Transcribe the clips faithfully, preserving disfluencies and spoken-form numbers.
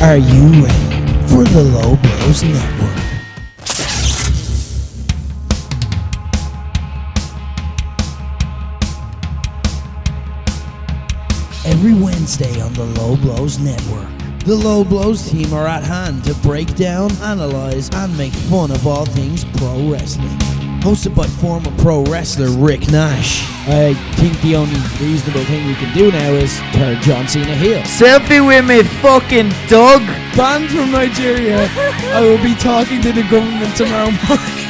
Are you ready for the Low Blows Network? Every Wednesday on the Low Blows Network, the Low Blows team are at hand to break down, analyze, and make fun of all things pro wrestling. Hosted by former pro wrestler Rick Nash. I think the only reasonable thing we can do now is turn John Cena heel. Selfie with me fucking dog. Banned from Nigeria. I will be talking to the government tomorrow morning.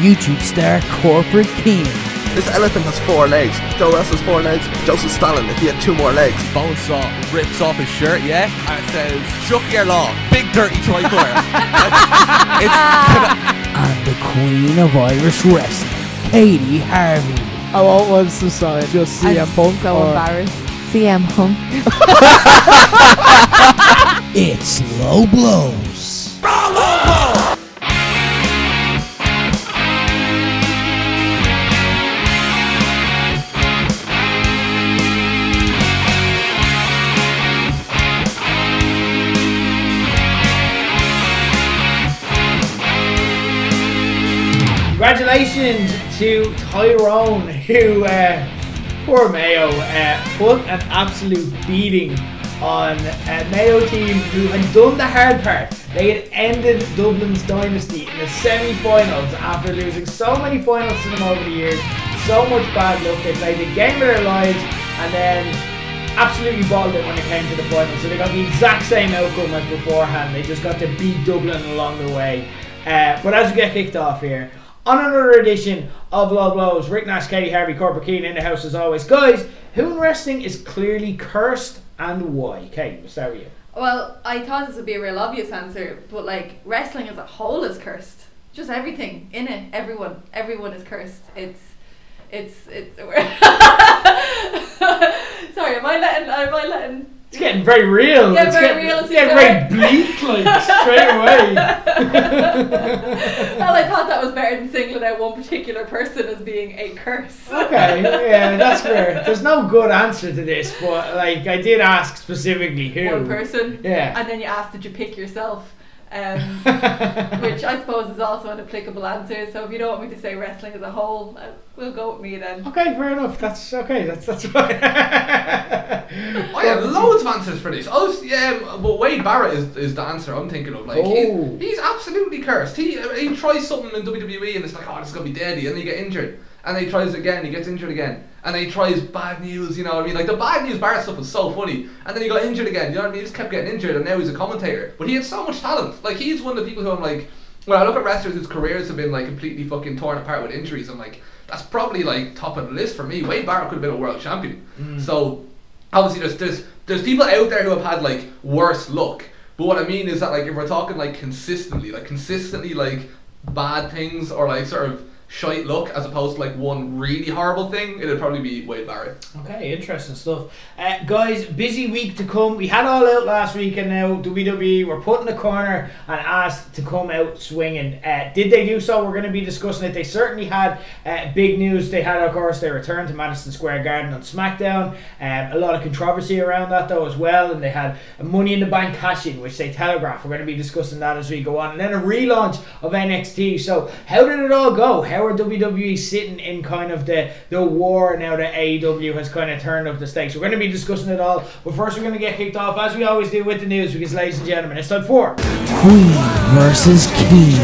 YouTube star Corbett Kean. This elephant has four legs. Joe Russell's four legs. Joseph Stalin if he had two more legs. Bonesaw rips off his shirt, yeah? And it says, "Chuck your law. Big dirty tricorder." It's... And the queen of Irish wrestling, Katie Harvey. I won't want to say it, just C M Punk. I'm so or... embarrassed. C M Punk. It's Low Blows. Low Blows! Congratulations to Tyrone, who, uh, poor Mayo, uh, put an absolute beating on a Mayo team who had done the hard part. They had ended Dublin's dynasty in the semi-finals after losing so many finals to them over the years, so much bad luck. They played the game of their lives and then absolutely bottled it when it came to the final. So they got the exact same outcome as beforehand. They just got to beat Dublin along the way. Uh, but as we get kicked off here, on another edition of Low Blows, Rick Nash, Katie Harvey, Corbett Kean in the house as always. Guys, who in wrestling is clearly cursed and why? Katie, we'll start with you. Well, I thought this would be a real obvious answer, but like wrestling as a whole is cursed. Just everything in it, everyone, everyone is cursed. It's, it's, it's. Sorry, am I letting? Am I letting? It's getting very real. Yeah, it's very getting, real. It's getting very bleak, like, straight away. Well, I thought that was better than singling out one particular person as being a curse. Okay, yeah, that's fair. There's no good answer to this, but, like, I did ask specifically who. One person. Yeah. And then you asked, did you pick yourself? Um, which I suppose is also an applicable answer. So if you don't want me to say wrestling as a whole, uh, we'll go with me then. Okay, fair enough. That's okay. That's that's fine. I have loads of answers for this. Oh, yeah, but Wade Barrett is, is the answer I'm thinking of. Like, oh. he, he's absolutely cursed. He he tries something in W W E and it's like, oh, this is gonna be deadly, and he gets injured. And then he tries again, he gets injured again. And then he tries Bad News, you know what I mean? Like, the Bad News Barrett stuff was so funny. And then he got injured again, you know what I mean? He just kept getting injured, and now he's a commentator. But he had so much talent. Like, he's one of the people who I'm like, when I look at wrestlers whose careers have been, like, completely fucking torn apart with injuries, I'm like, that's probably, like, top of the list for me. Wade Barrett could have been a world champion. Mm. So, obviously, there's, there's, there's people out there who have had, like, worse luck. But what I mean is that, like, if we're talking, like, consistently, like, consistently, like, bad things or, like, sort of shite luck as opposed to like one really horrible thing, it'd probably be Wade Barrett. Okay, interesting stuff. Uh, guys, busy week to come. We had All Out last week and now W W E were put in the corner and asked to come out swinging. Uh, did they do so? We're going to be discussing it. They certainly had uh, big news. They had, of course, their return to Madison Square Garden on SmackDown. Um, a lot of controversy around that though as well, and they had a Money in the Bank cash-in, which they telegraphed. We're going to be discussing that as we go on. And then a relaunch of N X T. So how did it all go? How How are W W E sitting in kind of the, the war now that A E W has kind of turned up the stakes? We're going to be discussing it all, but first we're going to get kicked off, as we always do, with the news, because, ladies and gentlemen, it's time for Queen versus King.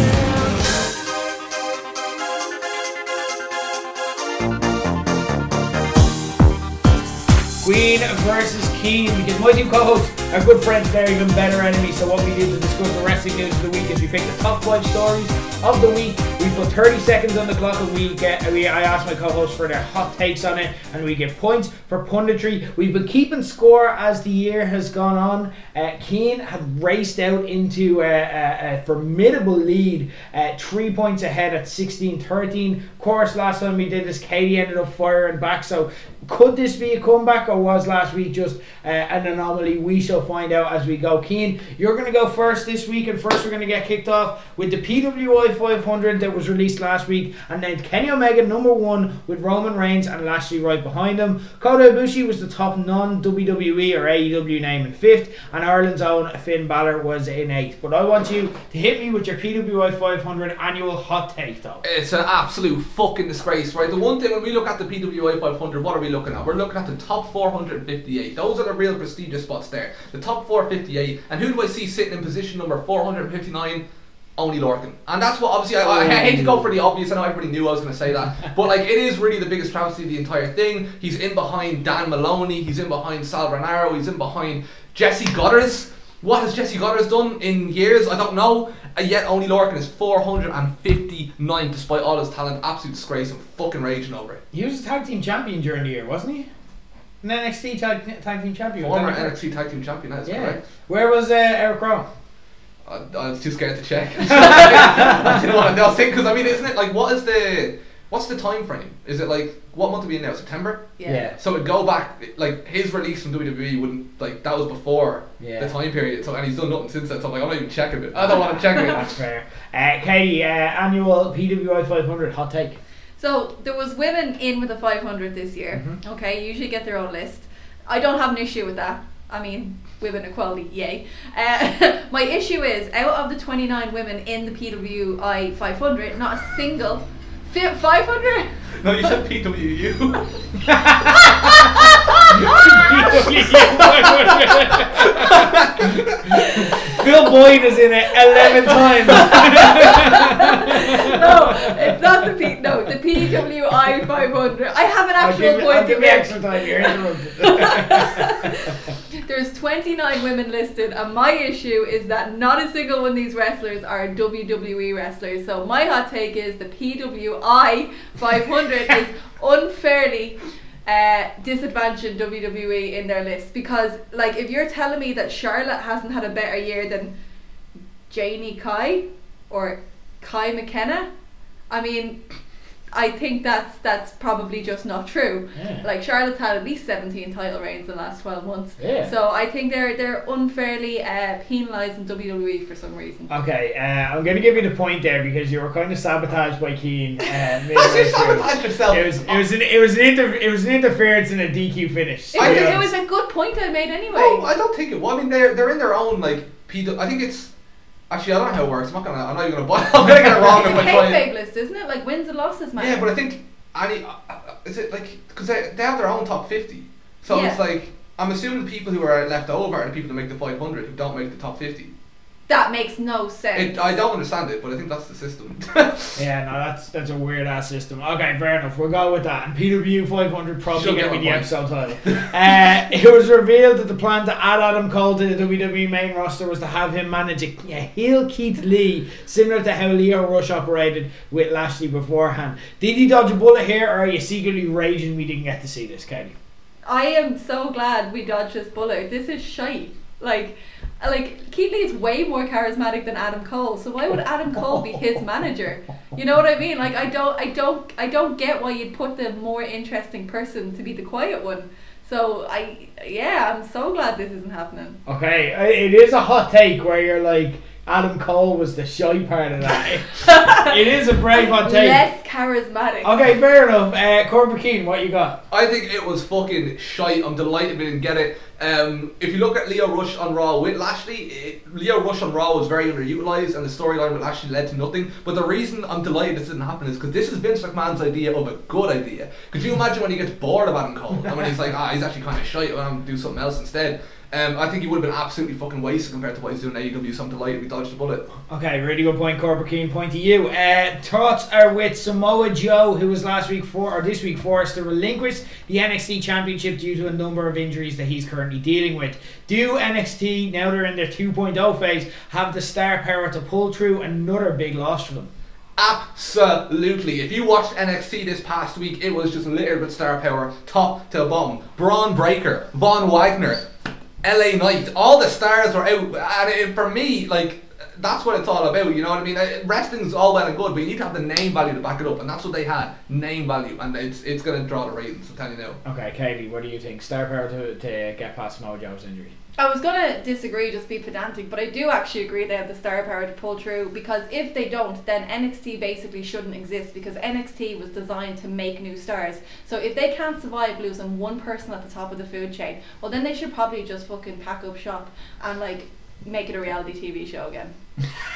Queen versus Kean, because my two co-hosts are good friends, they're even better enemies. So what we do to discuss the wrestling news of the week is we pick the top five stories of the week. We put thirty seconds on the clock and we get, we, I ask my co-hosts for their hot takes on it, and we give points for punditry. We've been keeping score as the year has gone on. Uh, Kean had raced out into a, a, a formidable lead, uh, three points ahead at sixteen thirteen. Of course, last time we did this, Katie ended up firing back, so could this be a comeback, or was last week just uh, an anomaly? We shall find out as we go. Kean, you're going to go first this week, and first we're going to get kicked off with the P W I five hundred that Dynamite was released last week and named Kenny Omega number one with Roman Reigns and Lashley right behind him. Kota Ibushi was the top non-W W E or A E W name in fifth, and Ireland's own Finn Balor was in eighth. But I want you to hit me with your P W I five hundred annual hot take though. It's an absolute fucking disgrace, right? The one thing when we look at the P W I five hundred, what are we looking at? We're looking at the top four hundred fifty-eight. Those are the real prestigious spots there. The top four hundred fifty-eight, and who do I see sitting in position number four hundred fifty-nine? Only Lorcan. And that's what obviously I, I, I hate to go for the obvious. I know everybody knew I was going to say that, but like it is really the biggest travesty of the entire thing. He's in behind Dan Maloney, he's in behind Sal Renaro, he's in behind Jesse Goddard's. What has Jesse Goddard's done in years? I don't know. And yet only Lorcan is four hundred fifty-nine despite all his talent. Absolute disgrace. I'm fucking raging over it. He was a tag team champion during the year, wasn't he? An N X T tag, tag team champion. Former N X T tag team champion, that is yeah. correct. Where was uh, Eric Rowan? I, I was too scared to check. I didn't want to think because I mean, isn't it like what is the what's the time frame? Is it like what month are we in now? September. Yeah. yeah. So it go back like his release from W W E wouldn't like that was before yeah. the time period. So and he's done nothing since that. So I'm like I'm not even checking it. I don't want to check it. That's fair. Uh, Katie, uh, annual P W I five hundred hot take. So there was women in with the five hundred this year. Mm-hmm. Okay, usually get their own list. I don't have an issue with that. I mean, women equality, yay. Uh, my issue is, out of the twenty-nine women in the P W I five hundred, not a single... five hundred? No, you said P W U. Phil Boyd is in it eleven times. No, it's not the P. No, the P W I five hundred. I have an actual I'll give, point I'll give to make. Extra time here. There's twenty-nine women listed, and my issue is that not a single one of these wrestlers are W W E wrestlers. So my hot take is the P W I five hundred is unfairly uh, disadvantaged W W E in their list, because like if you're telling me that Charlotte hasn't had a better year than Janie Kai or Kai McKenna, I mean I think that's that's probably just not true. Yeah. Like Charlotte's had at least seventeen title reigns in the last twelve months. Yeah. So I think they're they're unfairly uh, penalising W W E for some reason. Okay, uh, I'm going to give you the point there because you were kind of sabotaged by Keane. Uh, I should sabotage yourself. It was it was an it was an inter- it was an interference and a D Q finish. It was, it was a good point I made anyway. Oh, I don't think it. Well, I mean they're they're in their own like. P- I think it's. Actually, I don't know how it works. I'm not gonna. I'm not even gonna buy. I'm gonna get it wrong. It's a kayfabe list, isn't it? Like wins and losses matter. Yeah, but I think any uh, is it like because they they have their own top fifty, so yeah. It's like I'm assuming the people who are left over are the people that make the five hundred who don't make the top fifty. That makes no sense. It, I don't understand it, but I think that's the system. Yeah, no, that's that's a weird ass system. Okay, fair enough. We'll go with that. And P W five hundred probably gonna be the episode title. uh, it was revealed that the plan to add Adam Cole to the W W E main roster was to have him manage a, a heel Keith Lee, similar to how Leo Rush operated with Lashley beforehand. Did he dodge a bullet here, or are you secretly raging we didn't get to see this, Katie? I am so glad we dodged this bullet. This is shite. Like. Like, Keith Lee is way more charismatic than Adam Cole, so why would Adam Cole be his manager? You know what I mean? Like, I don't, I don't, I don't get why you'd put the more interesting person to be the quiet one. So I, yeah, I'm so glad this isn't happening. Okay, it is a hot take where you're like, Adam Cole was the shy part of that. It is a brave hot take. Less charismatic. Okay, fair enough. Uh, Corbett Kean, what you got? I think it was fucking shite. I'm delighted we didn't get it. Um, if you look at Leo Rush on Raw with Lashley, it, Leo Rush on Raw was very underutilised and the storyline with Lashley led to nothing. But the reason I'm delighted this didn't happen is because this is Vince McMahon's idea of a good idea. Could you imagine when he gets bored of Adam Cole and when he's like, ah, he's actually kind of shite and I'm going to do something else instead? Um, I think he would have been absolutely fucking wasted compared to what he's doing in A E W, so I'm delighted we dodged the bullet. Okay, really good point, Corbett Kean. Point to you. Uh, thoughts are with Samoa Joe, who was last week for, or this week forced to relinquish the N X T Championship due to a number of injuries that he's currently dealing with. Do N X T, now they're in their two point oh phase, have the star power to pull through another big loss for them? Absolutely. If you watched N X T this past week, it was just littered with star power, top to bottom. Bron Breakker, Von Wagner, L A Knight, all the stars were out, and it, for me, like that's what it's all about, you know what I mean? Wrestling's all well and good, but you need to have the name value to back it up, and that's what they had, name value, and it's it's going to draw the ratings, I'll tell you now. Okay, Katie, what do you think? Star power to, to get past Mojo's injury? I was going to disagree, just be pedantic, but I do actually agree they have the star power to pull through, because if they don't, then N X T basically shouldn't exist, because N X T was designed to make new stars. So if they can't survive losing one person at the top of the food chain, well then they should probably just fucking pack up shop and like make it a reality T V show again.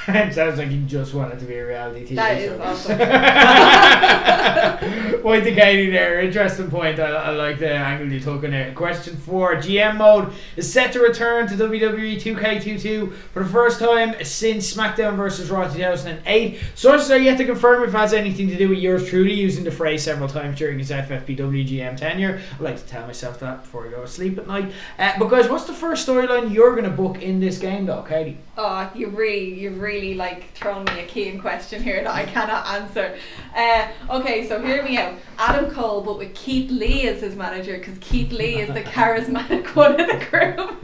It sounds like you just want it to be a reality T V that show. That is awesome. Point to Katie there. Interesting point. I, I like the angle you took on it. Question four. G M mode is set to return to W W E two K twenty-two for the first time since SmackDown versus Raw two thousand eight. Sources are yet to confirm if it has anything to do with yours truly using the phrase several times during his F F P W G M tenure. I like to tell myself that before I go to sleep at night. Uh, but guys, what's the first storyline you're going to book in this game though, Katie? Oh, you really You've really like thrown me a Kean question here that I cannot answer. Uh, okay, so hear me out. Adam Cole, but with Keith Lee as his manager, because Keith Lee is the charismatic one in the group.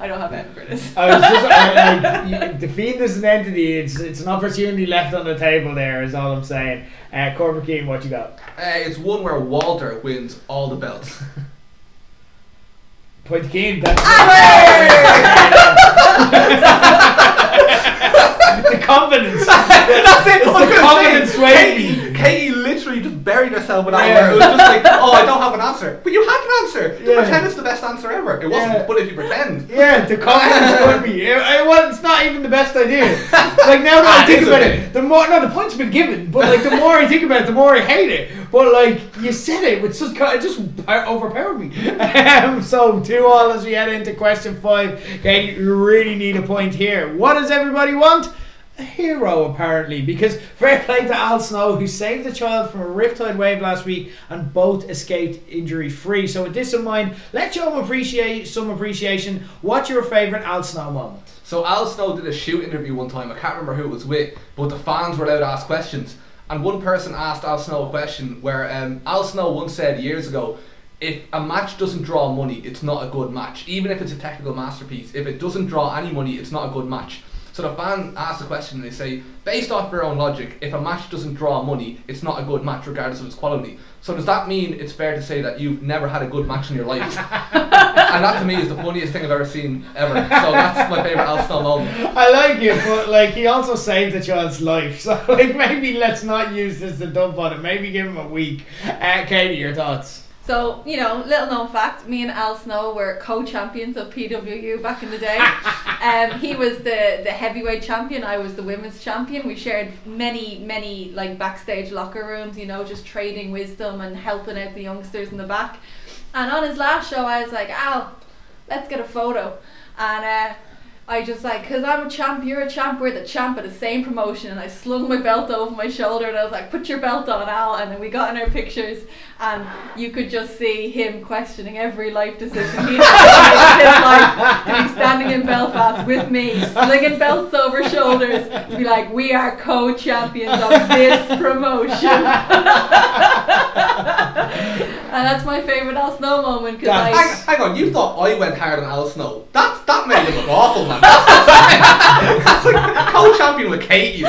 I don't have any for this. I was just I, like, the Fiend is an entity. It's it's an opportunity left on the table. There is all I'm saying. Uh, Corbett Kean, what you got? Uh, it's one where Walter wins all the belts. Point to Kean. The confidence. That's it. That's the confidence way. Katie literally just buried herself with that. Yeah. It was just like, oh, I don't have an answer. But you had an answer. Yeah. Pretend it's the best answer ever. It wasn't, yeah. But if you pretend. Yeah, the confidence would be. It, it was, it's not even the best idea. Like, now that I think about it, the more, no, the point's been given, but like, the more I think about it, the more I hate it. But like, you said it with such, it just overpowered me. Um, so, two all as we head into question five. Katie, you really need a point here. What does everybody want? A hero, apparently, because fair play to Al Snow, who saved a child from a riptide wave last week and both escaped injury free. So with this in mind, let's show him appreciate some appreciation. What's your favourite Al Snow moment? So Al Snow did a shoot interview one time, I can't remember who it was with, but the fans were allowed to ask questions, and one person asked Al Snow a question where um, Al Snow once said years ago, if a match doesn't draw money, it's not a good match. Even if it's a technical masterpiece, if it doesn't draw any money, it's not a good match. So the fan asks a question and they say, based off your own logic, if a match doesn't draw money, it's not a good match regardless of its quality. So does that mean it's fair to say that you've never had a good match in your life? And that to me is the funniest thing I've ever seen ever. So that's my favourite Al Snow moment. I like it, but like he also saved the child's life. So like maybe let's not use this to dump on it. Maybe give him a week. Uh, Katie, your thoughts? So, you know, little known fact, me and Al Snow were co-champions of P W U back in the day. Um, he was the, the heavyweight champion, I was the women's champion. We shared many, many like backstage locker rooms, you know, just trading wisdom and helping out the youngsters in the back. And on his last show, I was like, Al, let's get a photo. And uh, I just like, because I'm a champ, you're a champ, we're the champ of the same promotion. And I slung my belt over my shoulder and I was like, put your belt on, Al. And then we got in our pictures and you could just see him questioning every life decision he had in his life. And he's standing in Belfast with me, slinging belts over shoulders to be like, we are co-champions of this promotion. And that's my favourite Al Snow moment. Cause I, hang on, you thought I went hard on Al Snow. That's, that made him look awful, man. That's like co-champion with Katie.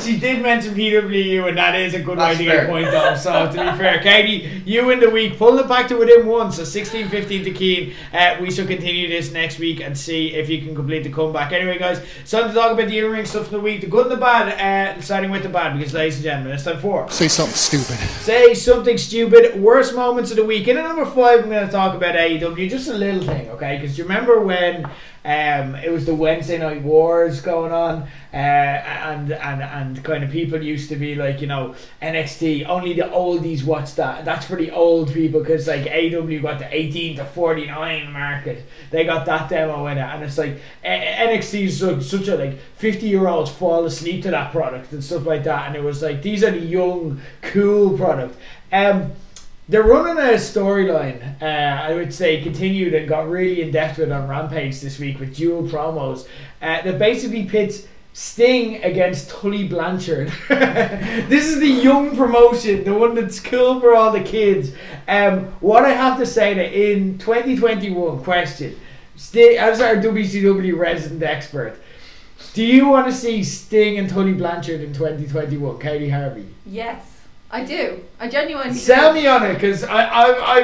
She did mention P W U, and that is a good that's way to fair. Get a point off. So, to be fair, Katie, you win the week. Pull it back to within one. So, sixteen fifteen to Kean. Uh, we shall continue this next week and see if you can complete the comeback. Anyway, guys, it's time to talk about the in-ring stuff of the week. The good and the bad. Uh, starting with the bad, because, ladies and gentlemen, it's time for... Say something stupid. Say something stupid. Worst moments of the week. And at number five, I'm going to talk about A E W. Just a little thing, okay? Because you remember when... Um, it was the Wednesday night wars going on, uh, and and and kind of people used to be like, you know, N X T only the oldies watch that. That's for the old people, because like A E W got the eighteen to forty-nine market. They got that demo in it, and it's like N X T is such, such a like fifty year olds fall asleep to that product and stuff like that. And it was like these are the young cool product. Um. They're running a storyline, uh, I would say, continued and got really in depth with on Rampage this week with dual promos uh, that basically pits Sting against Tully Blanchard. This is the young promotion, the one that's cool for all the kids. Um, what I have to say that in twenty twenty-one, question, Sting, I'm sorry, W C W resident expert. Do you want to see Sting and Tully Blanchard in twenty twenty-one, Katie Harvey? Yes. I do. I genuinely Sell do. me on it, because I'm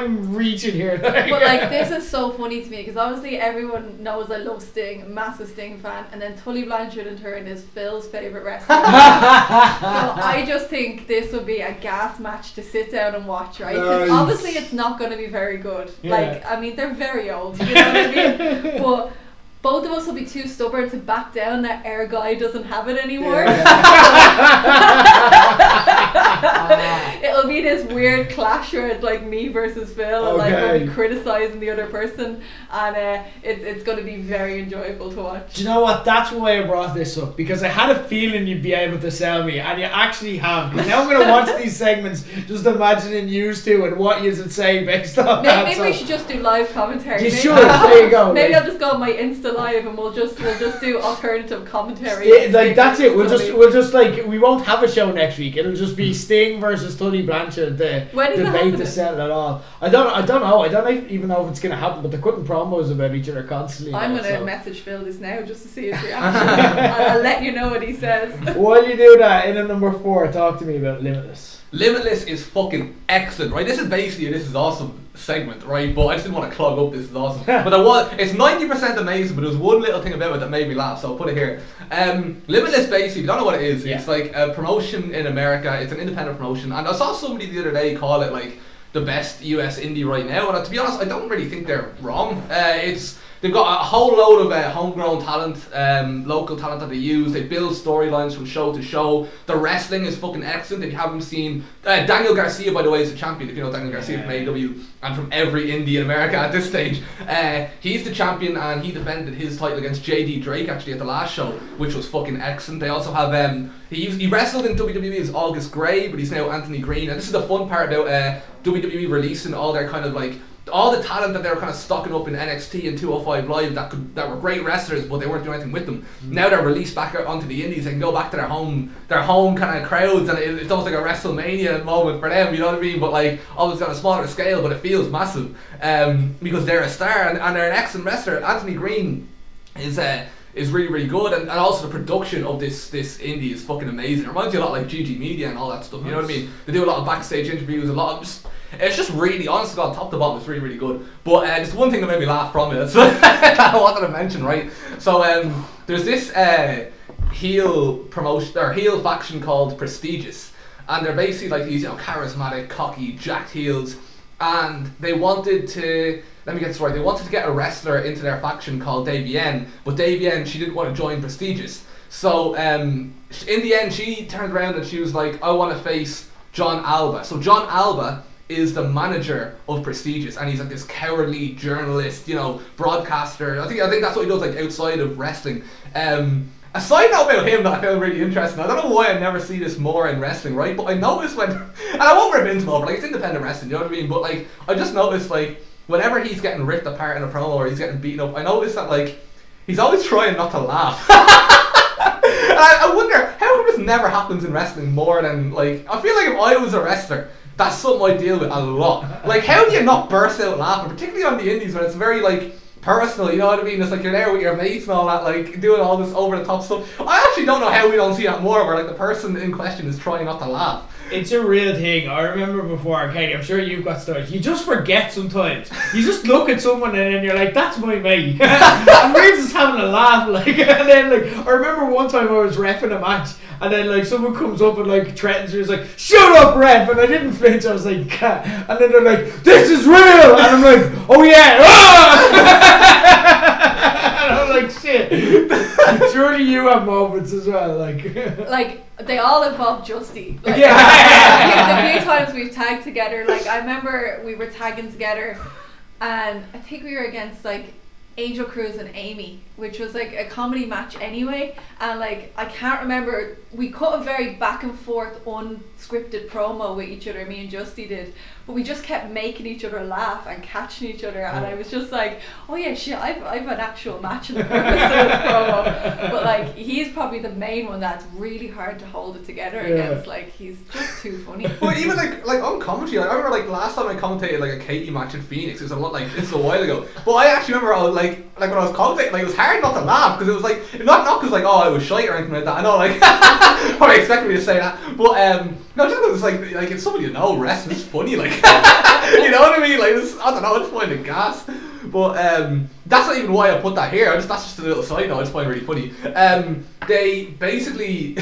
I'm reaching here. Like, but like, this is so funny to me, because obviously everyone knows I love Sting, massive Sting fan, and then Tully Blanchard in turn is Phil's favourite wrestler. So I just think this would be a gas match to sit down and watch, right? Because nice. Obviously it's not going to be very good. Yeah. Like, I mean, they're very old, you know what I mean? But both of us will be too stubborn to back down that our guy doesn't have it anymore. Yeah. It'll be this weird clash where it's like me versus Phil, okay. and like we'll be criticising the other person, and uh, it, it's going to be very enjoyable to watch. Do you know what? That's why I brought this up, because I had a feeling you'd be able to sell me, and you actually have. Now I'm going to watch these segments just imagining you two and what you would say based on maybe, that. Maybe so. We should just do live commentary. You maybe should. I'll, there you go. Maybe I'll just go on my Insta live and we'll just we'll just do alternative commentary. St- like that's it. We'll Tully. just we'll just like we won't have a show next week. It'll just be Sting versus Tully Blanchard. The debate to settle it all. I don't I don't know. I don't even know if it's gonna happen. But they're cutting promos about each other constantly. I'm now, gonna so. message Phil this now just to see his reaction. I'll, I'll let you know what he says. While you do that, in a number four, talk to me about Limitless. Limitless is fucking excellent, right? This is basically this is awesome. segment, right? But I just didn't want to clog up. This is awesome. But I was, it's ninety percent amazing, but there was one little thing about it that made me laugh, so I'll put it here. Um, Limitless, basically, if you don't know what it is, yeah. it's like a promotion in America. It's an independent promotion, and I saw somebody the other day call it like the best U S indie right now, and to be honest, I don't really think they're wrong. Uh, it's They've got a whole load of uh, homegrown talent, um, local talent that they use. They build storylines from show to show. The wrestling is fucking excellent. If you haven't seen, uh, Daniel Garcia, by the way, is a champion. If you know Daniel Garcia from A E W and from every indie in America at this stage, uh, he's the champion, and he defended his title against J D Drake actually at the last show, which was fucking excellent. They also have um, he used, he wrestled in W W E as August Gray, but he's now Anthony Green. And this is the fun part about uh, W W E releasing all their kind of like. all the talent that they were kind of stocking up in N X T and two oh five Live that could, that were great wrestlers, but they weren't doing anything with them. Mm. Now they're released back onto the indies and go back to their home, their home kind of crowds, and it, it's almost like a WrestleMania moment for them. You know what I mean? But like, always on a smaller scale, but it feels massive um, because they're a star and, and they're an excellent wrestler. Anthony Green is a. Uh, is really really good, and, and also the production of this this indie is fucking amazing. It reminds you a lot of like G G Media and all that stuff, you nice. know what I mean? They do a lot of backstage interviews, a lot of just, it's just really, honestly, God, top to bottom, it's really really good. But uh, there's one thing that made me laugh from it, so I wanted to mention, right? So um, there's this uh, heel promotion or heel faction called Prestigious, and they're basically like these, you know, charismatic, cocky, jacked heels, and they wanted to Let me get this right. They wanted to get a wrestler into their faction called Davienne, but Davienne, she didn't want to join Prestigious. So um, in the end, she turned around and she was like, I want to face John Alba. So John Alba is the manager of Prestigious, and he's like this cowardly journalist, you know, broadcaster. I think I think that's what he does, like outside of wrestling. Um, A side note about him that I found really interesting, I don't know why I never see this more in wrestling, right? But I noticed when, and I won't rip into him over, like it's independent wrestling, you know what I mean? But like, I just noticed like, whenever he's getting ripped apart in a promo or he's getting beaten up, I notice that like, he's always trying not to laugh. And I, I wonder how come this never happens in wrestling more than like, I feel like if I was a wrestler, that's something I deal with a lot. Like, how do you not burst out laughing, particularly on the indies when it's very like, personal, you know what I mean? It's like you're there with your mates and all that, like doing all this over the top stuff. I actually don't know how we don't see that more, where like the person in question is trying not to laugh. It's a real thing. I remember before, Katie, I'm sure you've got stories. You just forget sometimes. You just look at someone and then you're like, that's my mate. And we're just having a laugh. Like, and then like, I remember one time I was reffing a match and then like someone comes up and like threatens me. He's like, shut up, ref. And I didn't flinch. I was like, Cat. And then they're like, this is real. And I'm like, oh yeah. And I'm like, shit. Surely you have moments as well. Like, like. They all involve Justy. Like, yeah. Like, the few times we've tagged together, like I remember we were tagging together, and I think we were against like Angel Cruz and Amy, which was like a comedy match anyway. And like I can't remember, we cut a very back and forth, unscripted promo with each other. Me and Justy did, but we just kept making each other laugh and catching each other, and I was just like, oh yeah, shit, I've I've an actual match in the purpose of this promo. But like, he's probably the main one that's really hard to hold it together yeah. against. Like, he's just too funny. Well, even like like on commentary, like, I remember like last time I commentated like a Katie match in Phoenix. It was a lot like this was a while ago. But I actually remember I was like like when I was commentating, like it was hard not to laugh because it was like not not because like oh I was shy or anything like that. I know like probably expected me to say that, but um no, just because it's like like it's somebody you know wrestling is funny like. You know what I mean? Like, it's, I don't know, I just find it gas. But um, that's not even why I put that here. I just, that's just a little side note I just find really funny. Um, they basically,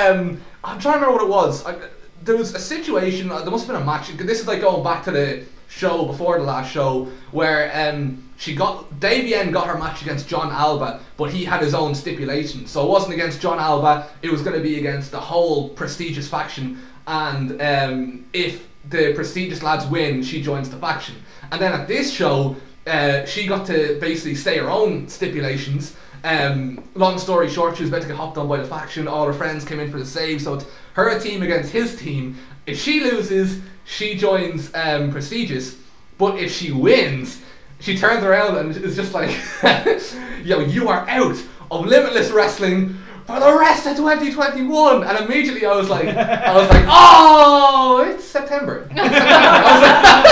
um, I'm trying to remember what it was. I, there was a situation, uh, there must have been a match. This is like going back to the show before the last show where um, she got, Davian got her match against John Alba, but he had his own stipulation. So it wasn't against John Alba, it was going to be against the whole prestigious faction. And um, if the prestigious lads win, she joins the faction. And then at this show, uh, she got to basically say her own stipulations. Um, long story short, she was about to get hopped on by the faction. All her friends came in for the save, so it's her team against his team. If she loses, she joins um, prestigious. But if she wins, she turns around and is just like, yo, you are out of Limitless Wrestling for the rest of twenty twenty-one, and immediately I was like, I was like, oh, it's September. It's September.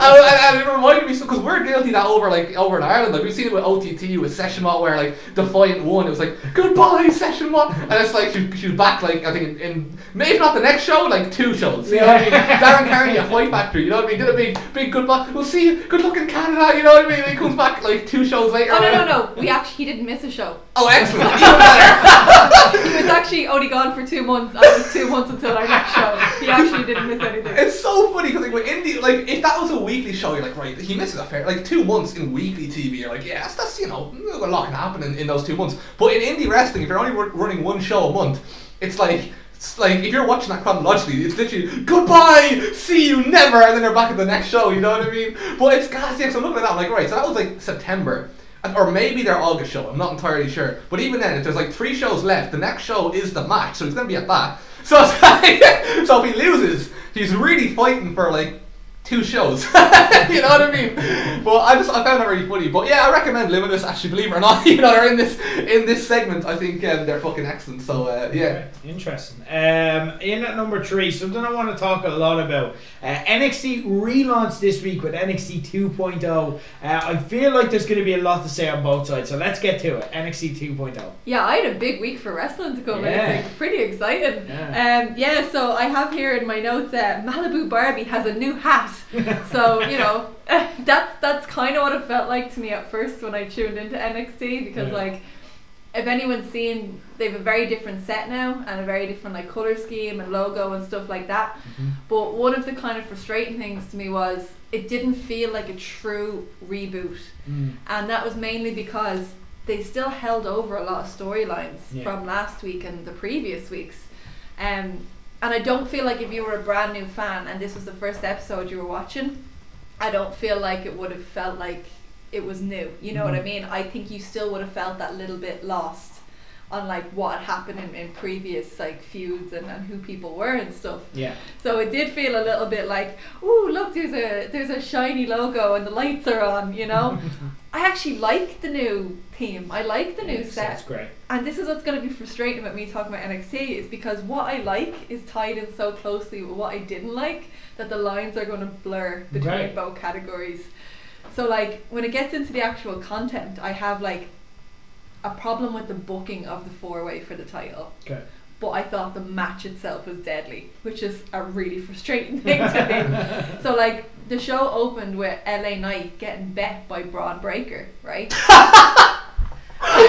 I was like, and it reminded me, because we're guilty that over like over in Ireland, like we've seen it with O T T with Session Mod, where like Defiant won, it was like goodbye Session Mod, and it's like she she was back like I think in, in maybe not the next show, like two shows. You know what I mean? Darren Carney at Fight Factory, you know what I mean? Did a big big goodbye. We'll see you. Good luck in Canada, you know what I mean? And he comes back like two shows later. Oh no no no, no. We actually he didn't miss a show. Oh excellent, even better. He was actually only gone for two months. I was two months until our next show. He actually didn't miss anything. It's so funny because like within the like if that was a weekly show, you're like right, he misses a fair like two months in weekly T V. You're like yeah, that's, that's you know a lot can happen in, in those two months. But in indie wrestling, if you're only r- running one show a month, it's like. It's like, if you're watching that chronologically, it's literally, goodbye, see you never, and then they're back at the next show, you know what I mean? But it's gas, yeah, so I'm looking at that, I'm like, right, so that was like September, or maybe their August show, I'm not entirely sure. But even then, if there's like three shows left, the next show is the match, so it's going to be at that. So it's like, so if he loses, he's really fighting for like two shows. You know what I mean? But I just I found that really funny. But yeah, I recommend Limitless, actually, believe it or not. You know, they're in this in this segment. I think um, they're fucking excellent. So uh, yeah, interesting. Um, in at number three, something I want to talk a lot about. Uh, N X T relaunched this week with N X T two point oh. Uh, I feel like there's going to be a lot to say on both sides. So let's get to it. N X T two point oh. Yeah, I had a big week for wrestling to come. Yeah. Like, pretty excited. Yeah. Um, yeah. So I have here in my notes that uh, Malibu Barbie has a new hat. So, you know, that, that's kind of what it felt like to me at first when I tuned into N X T, because, yeah. like, if anyone's seen, they have a very different set now and a very different, like, colour scheme and logo and stuff like that. Mm-hmm. But one of the kind of frustrating things to me was it didn't feel like a true reboot. Mm. And that was mainly because they still held over a lot of storylines yeah. from last week and the previous weeks. Um, And I don't feel like if you were a brand new fan and this was the first episode you were watching, I don't feel like it would have felt like it was new. You know mm-hmm. what I mean? I think you still would have felt that little bit lost on like what had happened in, in previous like feuds and, and who people were and stuff. Yeah. So it did feel a little bit like, ooh, look, there's a there's a shiny logo and the lights are on, you know? I actually like the new theme. I like the yeah, new set. That's great. And this is what's going to be frustrating about me talking about N X T is because what I like is tied in so closely with what I didn't like that the lines are going to blur between right. both categories. So like when it gets into the actual content, I have like a problem with the booking of the four-way for the title. Okay. But I thought the match itself was deadly, which is a really frustrating thing to me. So like the show opened with L A Knight getting bet by Bron Breakker, right?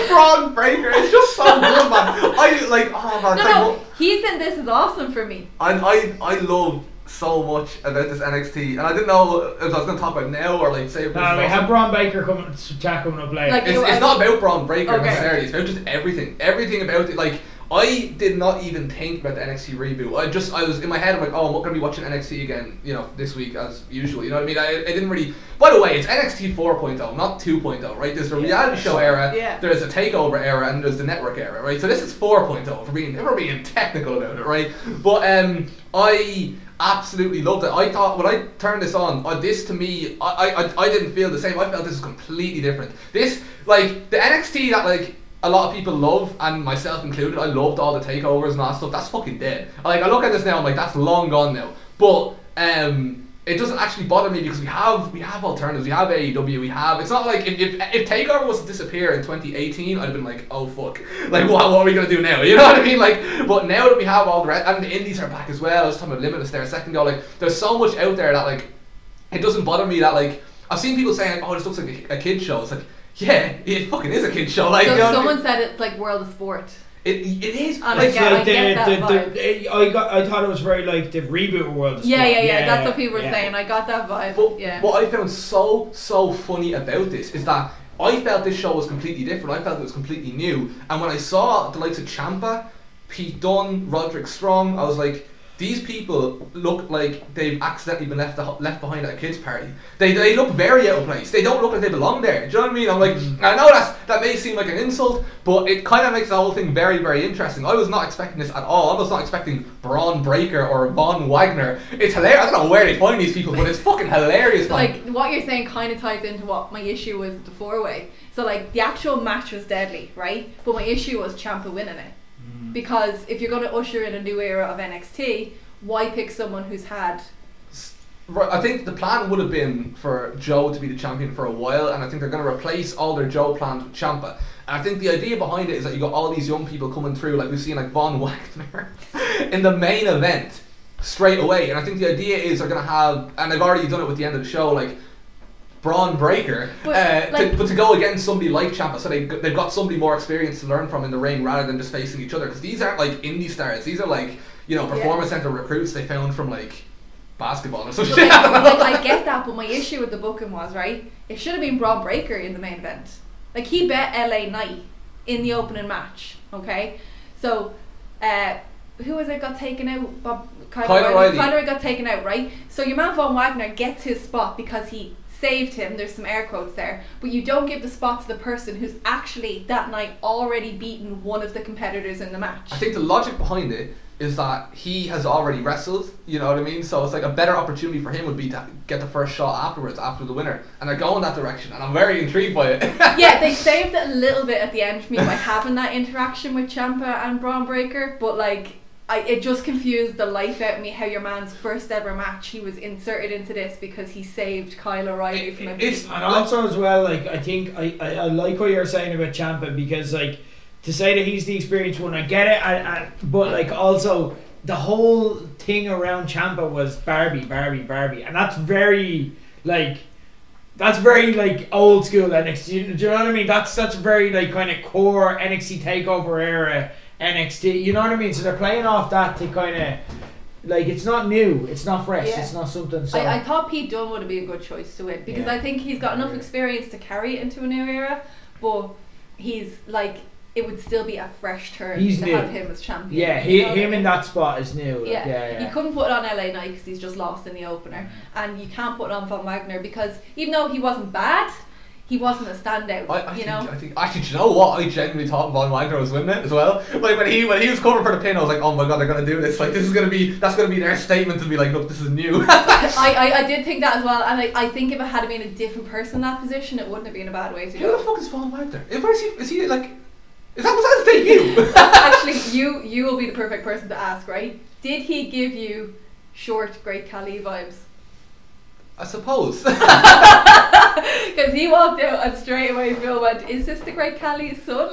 Bron Breakker, it's just so good, man. I like, oh man, no, no, what? He's in this is awesome for me. And I, I love so much about this N X T, and I didn't know if I was going to talk about now or like say. No, we awesome. Have Bron Breakker coming, Jack coming up later. Like, it's, you know, it's not about Bron Breakker okay. necessarily. It's about just everything, everything about it, like. I did not even think about the N X T reboot. I just, I was in my head, I'm like, oh, I'm not going to be watching N X T again, you know, this week as usual. You know what I mean? I, I didn't really. By the way, it's N X T four point oh, not two point oh, right? There's the yeah. reality show era, yeah. there's the takeover era, and there's the network era, right? So this is four point oh, if we're being, if we're being technical about it, right? But um, I absolutely loved it. I thought when I turned this on, uh, this to me, I, I I didn't feel the same. I felt this was completely different. This, like, the N X T that, like, a lot of people love, and myself included, I loved all the takeovers and all that stuff. That's fucking dead. Like, I look at this now, I'm like, that's long gone now. But um, it doesn't actually bother me because we have we have alternatives. We have A E W. We have. It's not like if if, if Takeover was to disappear in twenty eighteen, I'd have been like, oh fuck, like what, what are we gonna do now? You know what I mean? Like, but now that we have all the rest, and the Indies are back as well. I was talking about Limitless there a second ago. Like, there's so much out there that, like, it doesn't bother me that, like, I've seen people saying, oh, this looks like a, a kid show. It's like, yeah, it fucking is a kid show. Like, so, you know, someone I mean? Said it's like World of Sport. It it is. I like, get, like the, I get that the, vibe. The, I got. I thought it was very like the reboot of World of Sport. Yeah, yeah, yeah, yeah. That's what people were yeah. saying. I got that vibe. But yeah. What I found so so funny about this is that I felt this show was completely different. I felt it was completely new. And when I saw the likes of Ciampa, Pete Dunne, Roderick Strong, I was like, these people look like they've accidentally been left left behind at a kids' party. They they look very out of place. They don't look like they belong there. Do you know what I mean? I'm like, I know that's, that may seem like an insult, but it kind of makes the whole thing very, very interesting. I was not expecting this at all. I was not expecting Bron Breakker or Von Wagner. It's hilarious. I don't know where they find these people, but it's fucking hilarious. Like, like what you're saying kind of ties into what my issue was with the four-way. So, like, the actual match was deadly, right? But my issue was Ciampa winning it. Because if you're going to usher in a new era of N X T, why pick someone who's had... Right, I think the plan would have been for Joe to be the champion for a while, and I think they're going to replace all their Joe plans with Ciampa. And I think the idea behind it is that you got all these young people coming through, like we've seen like Von Wagner in the main event straight away. And I think the idea is they're going to have, and they've already done it with the end of the show, like Bron Breakker, but, uh, like, to, but to go against somebody like Ciampa, so they, they've got somebody more experienced to learn from in the ring rather than just facing each other, because these aren't like indie stars, these are like, you know, performance yeah. center recruits they found from like basketball or some shit. Like, like, I get that, but my issue with the booking was, right, it should have been Bron Breakker in the main event. Like, he bet L A Knight in the opening match, okay? So, uh, who was it got taken out? Bob, Kyle, Kyle O'Reilly. Kyle O'Reilly got taken out, right? So your man Von Wagner gets his spot because he saved him, there's some air quotes there, but you don't give the spot to the person who's actually that night already beaten one of the competitors in the match. I think the logic behind it is that he has already wrestled, you know what I mean? So it's like a better opportunity for him would be to get the first shot afterwards, after the winner, and they're going that direction, and I'm very intrigued by it. Yeah, they saved it a little bit at the end for me by having that interaction with Ciampa and Bron Breakker, but like, I, it just confused the life out of me how your man's first ever match, he was inserted into this because he saved Kyle O'Reilly it, from a beat. And also as well, like, I think I, I, I like what you're saying about Ciampa, because like, to say that he's the experienced one, I get it, I, I, but like also the whole thing around Ciampa was Barbie, Barbie, Barbie, and that's very like, that's very like old school N X T, do you know what I mean? That's such very like kind of core N X T TakeOver era N X T, you know what I mean? So they're playing off that to kind of, like, it's not new, it's not fresh, yeah. It's not something. So I, I thought Pete Dunne would be a good choice to win, because yeah. I think he's got enough experience to carry it into a new era, but he's like, it would still be a fresh turn he's to new. Have him as champion. Yeah, he, you know him I mean? In that spot is new. Yeah. Yeah, yeah, you couldn't put it on L A Knight because he's just lost in the opener, and you can't put it on Von Wagner because even though he wasn't bad, he wasn't a standout, I, I you think, know? I think, actually, do you know what? I genuinely thought Von Wagner was winning it as well. Like, when he when he was covering for the pin, I was like, oh my god, they're going to do this. Like, this is going to be, that's going to be their statement to be like, look, this is new. I, I, I did think that as well, and I, I think if it had been a different person in that position, it wouldn't have been a bad way to go. Who the fuck is Von Wagner? Where is he, is he like, is that, was that his debut? Actually, you, you will be the perfect person to ask, right? Did he give you short Great Khali vibes? I suppose. Because he walked out and straight away Phil went, is this the Great Khali's son?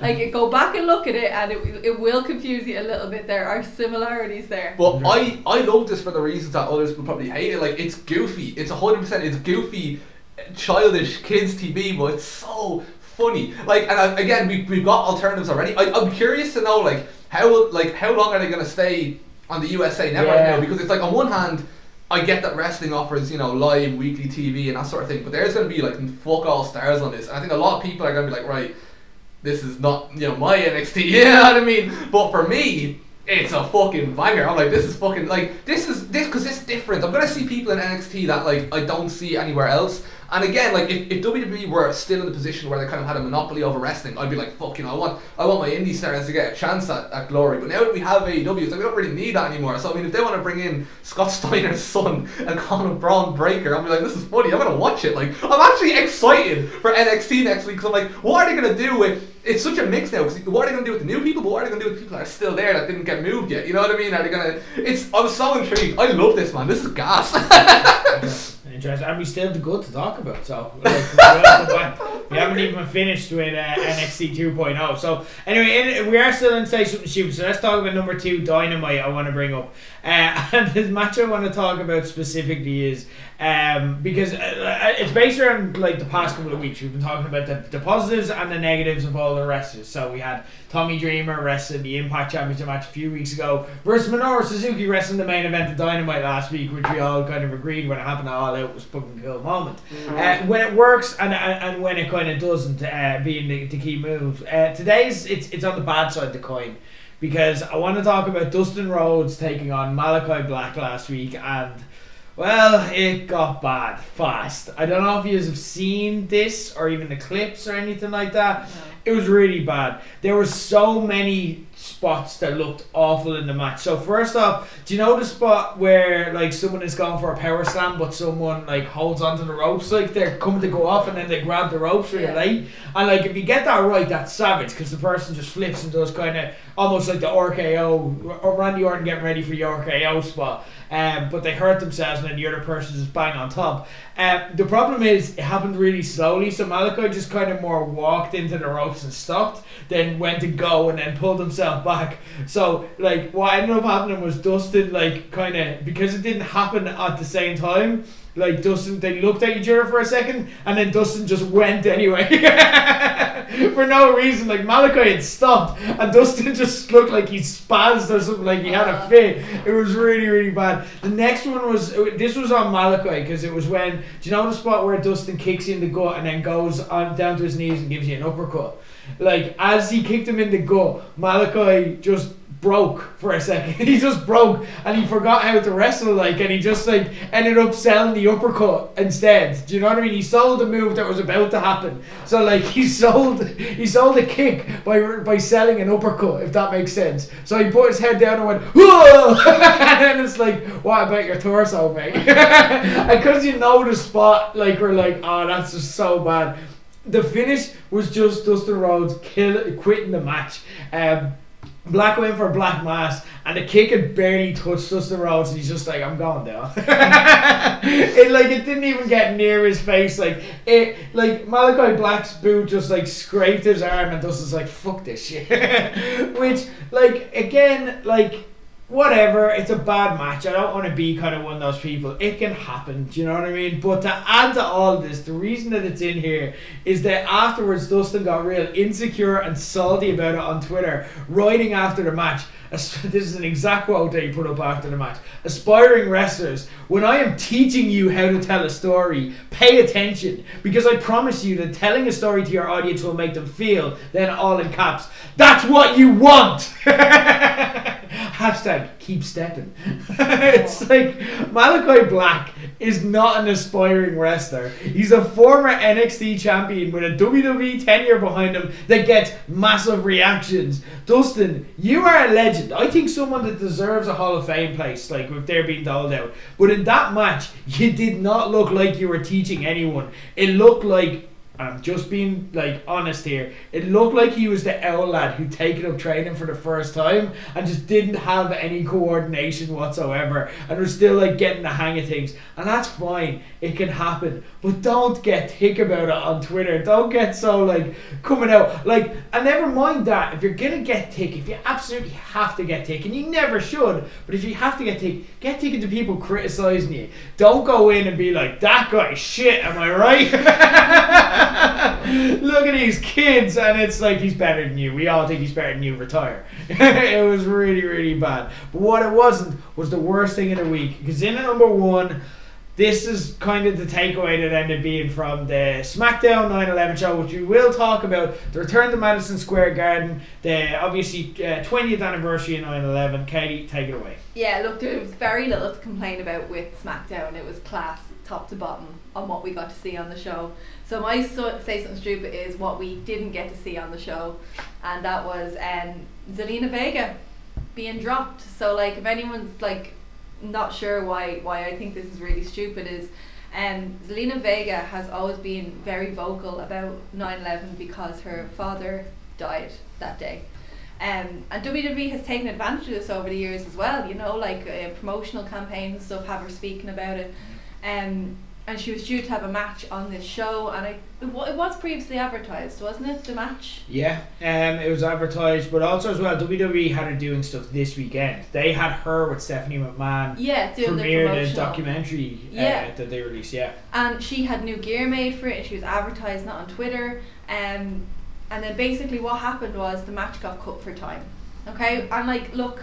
Like, go back and look at it, and it it will confuse you a little bit. There are similarities there. But I, I love this for the reasons that others would probably hate it. Like, it's goofy. It's one hundred percent it's goofy, childish kids T V, but it's so funny. Like, and I, again, we, we've got alternatives already. I, I'm curious to know, like, how like how long are they going to stay on the U S A Network yeah. now? Because it's like, on one hand, I get that wrestling offers, you know, live weekly T V and that sort of thing, but there's going to be like fuck all stars on this, and I think a lot of people are going to be like, right, this is not, you know, my N X T, you know what I mean? But for me, it's a fucking banger. I'm like, this is fucking, like, this is, this, because it's different. I'm going to see people in N X T that, like, I don't see anywhere else. And again, like, if, if W W E were still in the position where they kind of had a monopoly over wrestling, I'd be like, fuck, you know, I want I want my indie stars to get a chance at, at glory. But now that we have A E W, it's like, we don't really need that anymore. So, I mean, if they want to bring in Scott Steiner's son and call him Bron Breakker, I'll be like, this is funny, I'm going to watch it. Like, I'm actually excited for N X T next week, because I'm like, what are they going to do with... It's such a mix now, because what are they going to do with the new people, but what are they going to do with people that are still there that didn't get moved yet? You know what I mean? Are they going to... It's... I'm so intrigued. I love this, man. This is gas. Interesting. And we still have the good to talk about, so like, we haven't even finished with uh, N X T two point oh. So anyway, in, we are still in Say Something Stupid, so let's talk about number two, Dynamite. I want to bring up uh, and this match I want to talk about specifically is um, because uh, it's based around like the past couple of weeks. We've been talking about the, the positives and the negatives of all the wrestlers. So we had Tommy Dreamer wrestling the Impact Championship match a few weeks ago versus Minoru Suzuki wrestling the main event of Dynamite last week, which we all kind of agreed when it happened all out was a fucking cool moment. Mm-hmm. Uh, when it works and and, and when it kind of doesn't, uh, being the, the key move. Uh, today's it's it's on the bad side of the coin, because I want to talk about Dustin Rhodes taking on Malachi Black last week, and well, it got bad fast. I don't know if you have seen this or even the clips or anything like that. No. It was really bad. There were so many spots that looked awful in the match. So first off, do you know the spot where like someone is going for a power slam but someone like holds onto the ropes, like they're coming to go off and then they grab the ropes really late? And like if you get that right, that's savage, because the person just flips and does kind of almost like the R K O or Randy Orton getting ready for the R K O spot. Um, but they hurt themselves and then the other person just bang on top. Um, the problem is it happened really slowly, so Malachi just kind of more walked into the ropes and stopped, then went to go and then pulled himself back. So like what ended up happening was Dustin like kind of, because it didn't happen at the same time, like Dustin, they looked at each other for a second and then Dustin just went anyway for no reason. Like Malachi had stopped and Dustin just looked like he spazzed or something, like he had a fit. It was really really bad. The next one was, this was on Malachi, because it was when, do you know the spot where Dustin kicks you in the gut and then goes on down to his knees and gives you an uppercut? Like as he kicked him in the gut, Malachi just broke for a second. He just broke and he forgot how to wrestle, like, and he just like ended up selling the uppercut instead. Do you know what I mean? He sold the move that was about to happen. So like he sold he sold a kick by by selling an uppercut, if that makes sense. So he put his head down and went, whoa! And then it's like, what about your torso, mate? And because you know the spot, like we're like, oh, that's just so bad. The finish was just Dustin Rhodes kill quitting the match. Um Black went for Black Mass, and the kick had barely touched Dustin Rhodes, and he's just like, I'm going down. It like it didn't even get near his face. Like it, like Malachi Black's boot just like scraped his arm, and Dustin's like, fuck this shit. Which like again, like whatever, it's a bad match. I don't want to be kind of one of those people. It can happen, do you know what I mean? But to add to all this, the reason that it's in here is that afterwards Dustin got real insecure and salty about it on Twitter, writing after the match. This is an exact quote that he put up after the match. Aspiring wrestlers, when I am teaching you how to tell a story, pay attention, because I promise you that telling a story to your audience will make them feel, then all in caps, that's what you want! Hashtag keep stepping. It's like Malachi Black is not an aspiring wrestler. He's a former N X T champion with a W W E tenure behind him that gets massive reactions. Dustin, you are a legend. I think someone that deserves a Hall of Fame place, like if they're being doled out. But in that match, you did not look like you were teaching anyone. It looked like, I'm just being like honest here, it looked like he was the owl lad who'd taken up training for the first time and just didn't have any coordination whatsoever and was still like getting the hang of things. And that's fine, it can happen, but don't get thick about it on Twitter. Don't get so like coming out like, and never mind that, if you're gonna get thick, if you absolutely have to get thick, and you never should, but if you have to get thick, get thick into people criticising you. Don't go in and be like, that guy's shit, am I right? Look at these kids, and it's like, he's better than you. We all think he's better than you. Retire. It was really, really bad. But what it wasn't was the worst thing of the week. Because in at number one, this is kind of the takeaway that ended being from the SmackDown nine eleven show, which we will talk about. The return to Madison Square Garden, the obviously uh, twentieth anniversary of nine eleven. Katie, take it away. Yeah, look, there was very little to complain about with SmackDown. It was class, top to bottom, on what we got to see on the show. So my so- say something stupid is what we didn't get to see on the show, and that was um, Zelina Vega being dropped. So like, if anyone's like not sure why why I think this is really stupid, is um, Zelina Vega has always been very vocal about nine eleven because her father died that day. Um, and W W E has taken advantage of this over the years as well, you know, like uh, promotional campaigns and stuff have her speaking about it. Um, and she was due to have a match on this show, and I, it, w- it was previously advertised, wasn't it, the match? Yeah, um, it was advertised, but also as well, W W E had her doing stuff this weekend. They had her with Stephanie McMahon, yeah, premiere the documentary yeah. uh, that they released, yeah. And she had new gear made for it, and she was advertising that on Twitter, um, and then basically what happened was the match got cut for time, okay? And like, look,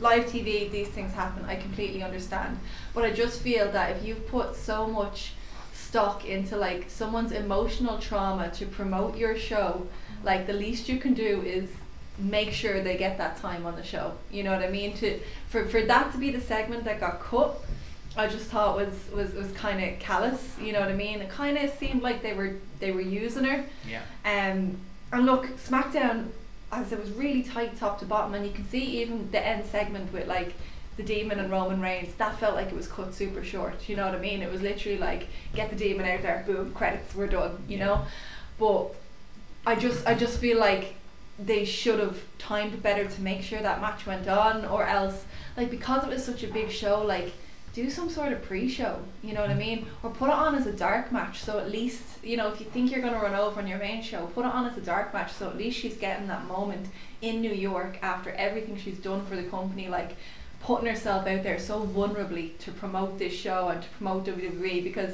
live T V, these things happen, I completely understand, but I just feel that if you've put so much stock into like someone's emotional trauma to promote your show, like the least you can do is make sure they get that time on the show, you know what I mean? To for, for that to be the segment that got cut, I just thought was was, was kind of callous, you know what I mean? It kind of seemed like they were they were using her. Yeah. Um, and look, SmackDown, as it was really tight top to bottom, and you can see even the end segment with like the Demon and Roman Reigns, that felt like it was cut super short, you know what I mean? It was literally like, get the Demon out there, boom, credits, we're done, you yeah. know? But I just I just feel like they should have timed better to make sure that match went on, or else, like, because it was such a big show, like, do some sort of pre-show, you know what I mean? Or put it on as a dark match, so at least, you know, if you think you're going to run over on your main show, put it on as a dark match, so at least she's getting that moment in New York after everything she's done for the company, like putting herself out there so vulnerably to promote this show and to promote W W E, because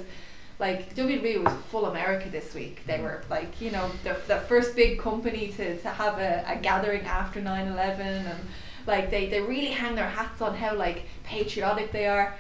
like W W E was full America this week. They were like, you know, the, the first big company to, to have a, a gathering after nine eleven, and like they, they really hang their hats on how like patriotic they are.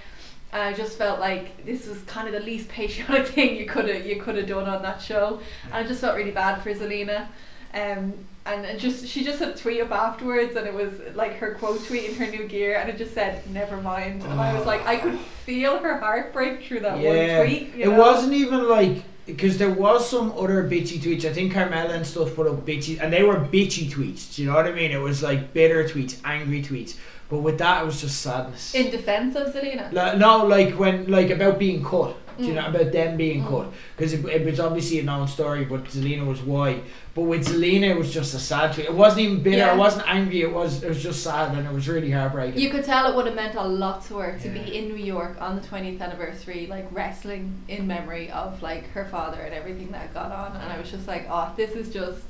And I just felt like this was kind of the least patriotic thing you could have you could have done on that show. And I just felt really bad for Zelina. Um, and it just she just had a tweet up afterwards, and it was like her quote tweet in her new gear, and it just said, "Never mind." And I was like, I could feel her heartbreak through that yeah. one tweet. You know? It wasn't even like, because there was some other bitchy tweets. I think Carmella and stuff put up bitchy, and they were bitchy tweets. Do you know what I mean? It was like bitter tweets, angry tweets. But with that, it was just sadness. In defense of Zelina? Like, no, like when, like about being cut. Do you mm. know, about them being mm. cut? Because it, it was obviously a known story, but Zelina was why. But with Zelina, it was just a sad tweet. It wasn't even bitter, yeah. it wasn't angry, it was it was just sad, and it was really heartbreaking. You could tell it would have meant a lot to her to yeah. be in New York on the twentieth anniversary, like wrestling in memory of like her father and everything that got on. And I was just like, oh, this is just...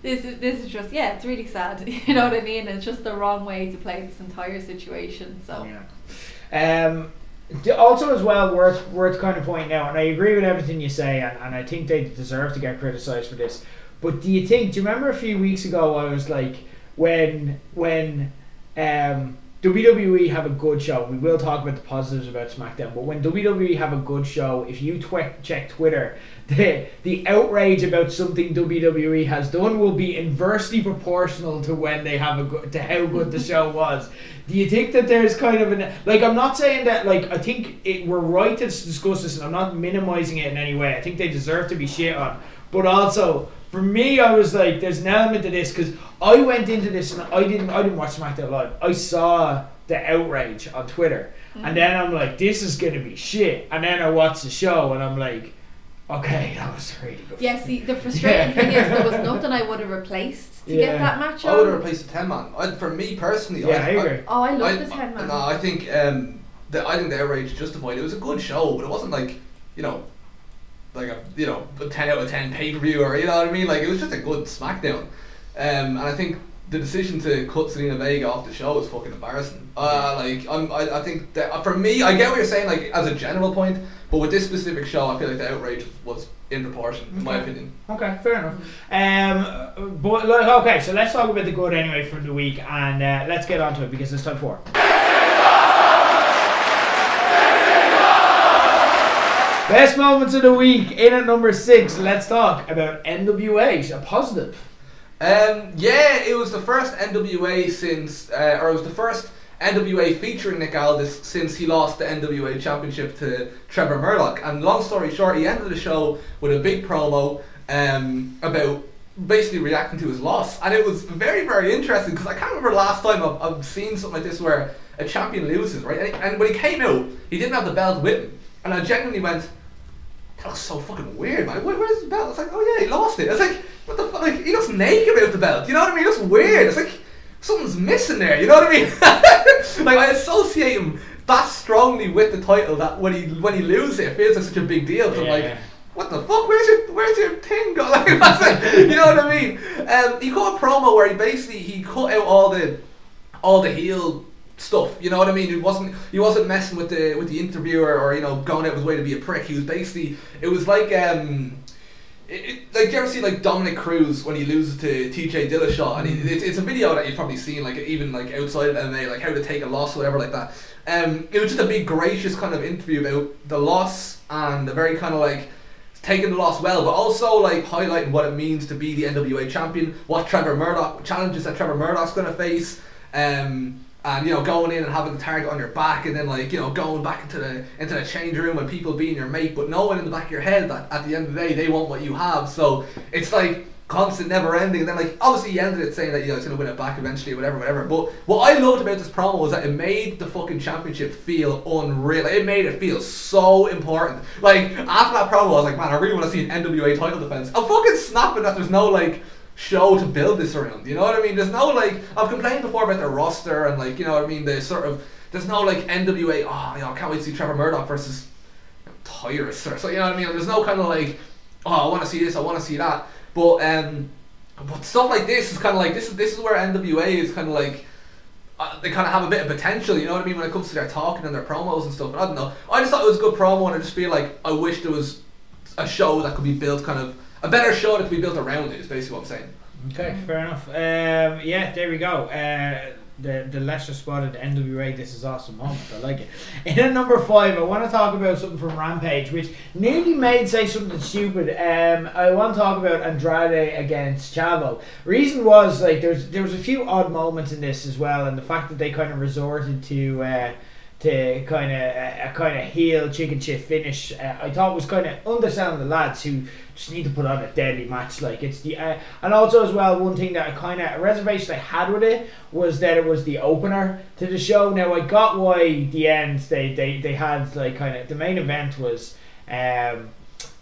This is this is just yeah, it's really sad. You know what I mean? It's just the wrong way to play this entire situation. So, yeah. um, also as well worth worth kind of pointing out, and I agree with everything you say, and, and I think they deserve to get criticised for this. But do you think? Do you remember a few weeks ago I was like, when when um, W W E have a good show, we will talk about the positives about SmackDown. But when W W E have a good show, if you tw- check Twitter, the the outrage about something W W E has done will be inversely proportional to when they have a go- to how good the show was. Do you think that there's kind of an like? I'm not saying that like I think it, we're right to discuss this, and I'm not minimizing it in any way. I think they deserve to be shit on, but also. For me, I was like, there's an element to this, because I went into this and I didn't I didn't watch SmackDown Live. I saw the outrage on Twitter. Mm-hmm. And then I'm like, this is going to be shit. And then I watched the show and I'm like, okay, that was really good. Yeah, see, the frustrating yeah. thing is there was nothing I would have replaced to yeah. get that match on. I would have replaced the ten-man. I, for me, personally, yeah, I, I agree. I, oh, I love I, the ten-man. No, I think, um, the, I think the outrage justified it. It was a good show, but it wasn't like, you know... like a you know a ten out of ten pay per view, or you know what I mean. Like it was just a good SmackDown, um, and I think the decision to cut Zelina Vega off the show was fucking embarrassing. Uh, like I'm, I, I think that for me, I get what you're saying, like as a general point, but with this specific show, I feel like the outrage was in proportion, in okay. my opinion. Okay, fair enough. Um, but okay, so let's talk about the good anyway from the week, and uh, let's get on to it because it's time for. Best moments of the week. In at number six, let's talk about N W A. A positive. Um, yeah, it was the first N W A since, uh, or it was the first N W A featuring Nick Aldis since he lost the N W A Championship to Trevor Murdoch. And long story short, he ended the show with a big promo um, about basically reacting to his loss. And it was very, very interesting because I can't remember last time I've, I've seen something like this where a champion loses, right? And, he, and when he came out, he didn't have the belt with him. And I genuinely went, that looks so fucking weird, man. Where, where's the belt? It's like, oh yeah, he lost it. It's like, what the fuck? Like, he looks naked without the belt. You know what I mean? He looks weird. It's like, something's missing there, you know what I mean? Like, I associate him that strongly with the title that when he when he loses it, it feels like such a big deal. So yeah. I'm like, what the fuck? Where's your where's your thing going? Like, that's like, you know what I mean? Um, he cut a promo where he basically he cut out all the all the heel stuff. You know what I mean? It wasn't he wasn't messing with the with the interviewer or you know going out of his way to be a prick. He was basically it was like. Um, It, it, like, do you ever see like Dominic Cruz when he loses to T J Dillashaw? And he, it, it's a video that you've probably seen, like even like outside of M M A, like how to take a loss, or whatever, like that. Um, it was just a big gracious kind of interview about the loss and the very kind of like taking the loss well, but also like highlighting what it means to be the N W A champion, what Trevor Murdoch challenges that Trevor Murdoch's gonna face. Um, And you know, going in and having the target on your back, and then like you know, going back into the into the change room and people being your mate, but knowing in the back of your head that at the end of the day they want what you have. So it's like constant, never ending. And then like obviously he ended it saying that you know he's gonna win it back eventually, whatever, whatever. But what I loved about this promo was that it made the fucking championship feel unreal. It made it feel so important. Like after that promo, I was like, man, I really want to see an N W A title defense. I'm fucking snapping that there's no like. Show to build this around, you know what I mean? There's no like, I've complained before about the roster and like, you know what I mean, the sort of, there's no like N W A, oh, you know, I can't wait to see Trevor Murdoch versus Tyrus or so, you know what I mean? There's no kind of like, oh, I want to see this, I want to see that, but um, but stuff like this is kind of like, this is this is where N W A is kind of like, uh, they kind of have a bit of potential, you know what I mean, when it comes to their talking and their promos and stuff, and I don't know, I just thought it was a good promo and I just feel like I wish there was a show that could be built kind of, a better show that could be built around it is basically what I'm saying. Okay, fair enough. Um, yeah, there we go. Uh, the the lesser spotted N W A, this is awesome moment. I like it. In at number five, I want to talk about something from Rampage, which nearly made say something stupid. Um, I want to talk about Andrade against Chavo. Reason was like there's there was a few odd moments in this as well, and the fact that they kind of resorted to. Uh, to kind of a, a kind of heel chicken shit finish uh, I thought was kind of underselling the lads who just need to put on a deadly match like it's the uh, and also as well one thing that I kind of a reservation I had with it was that it was the opener to the show. Now I got why the end they they, they had like kind of the main event was um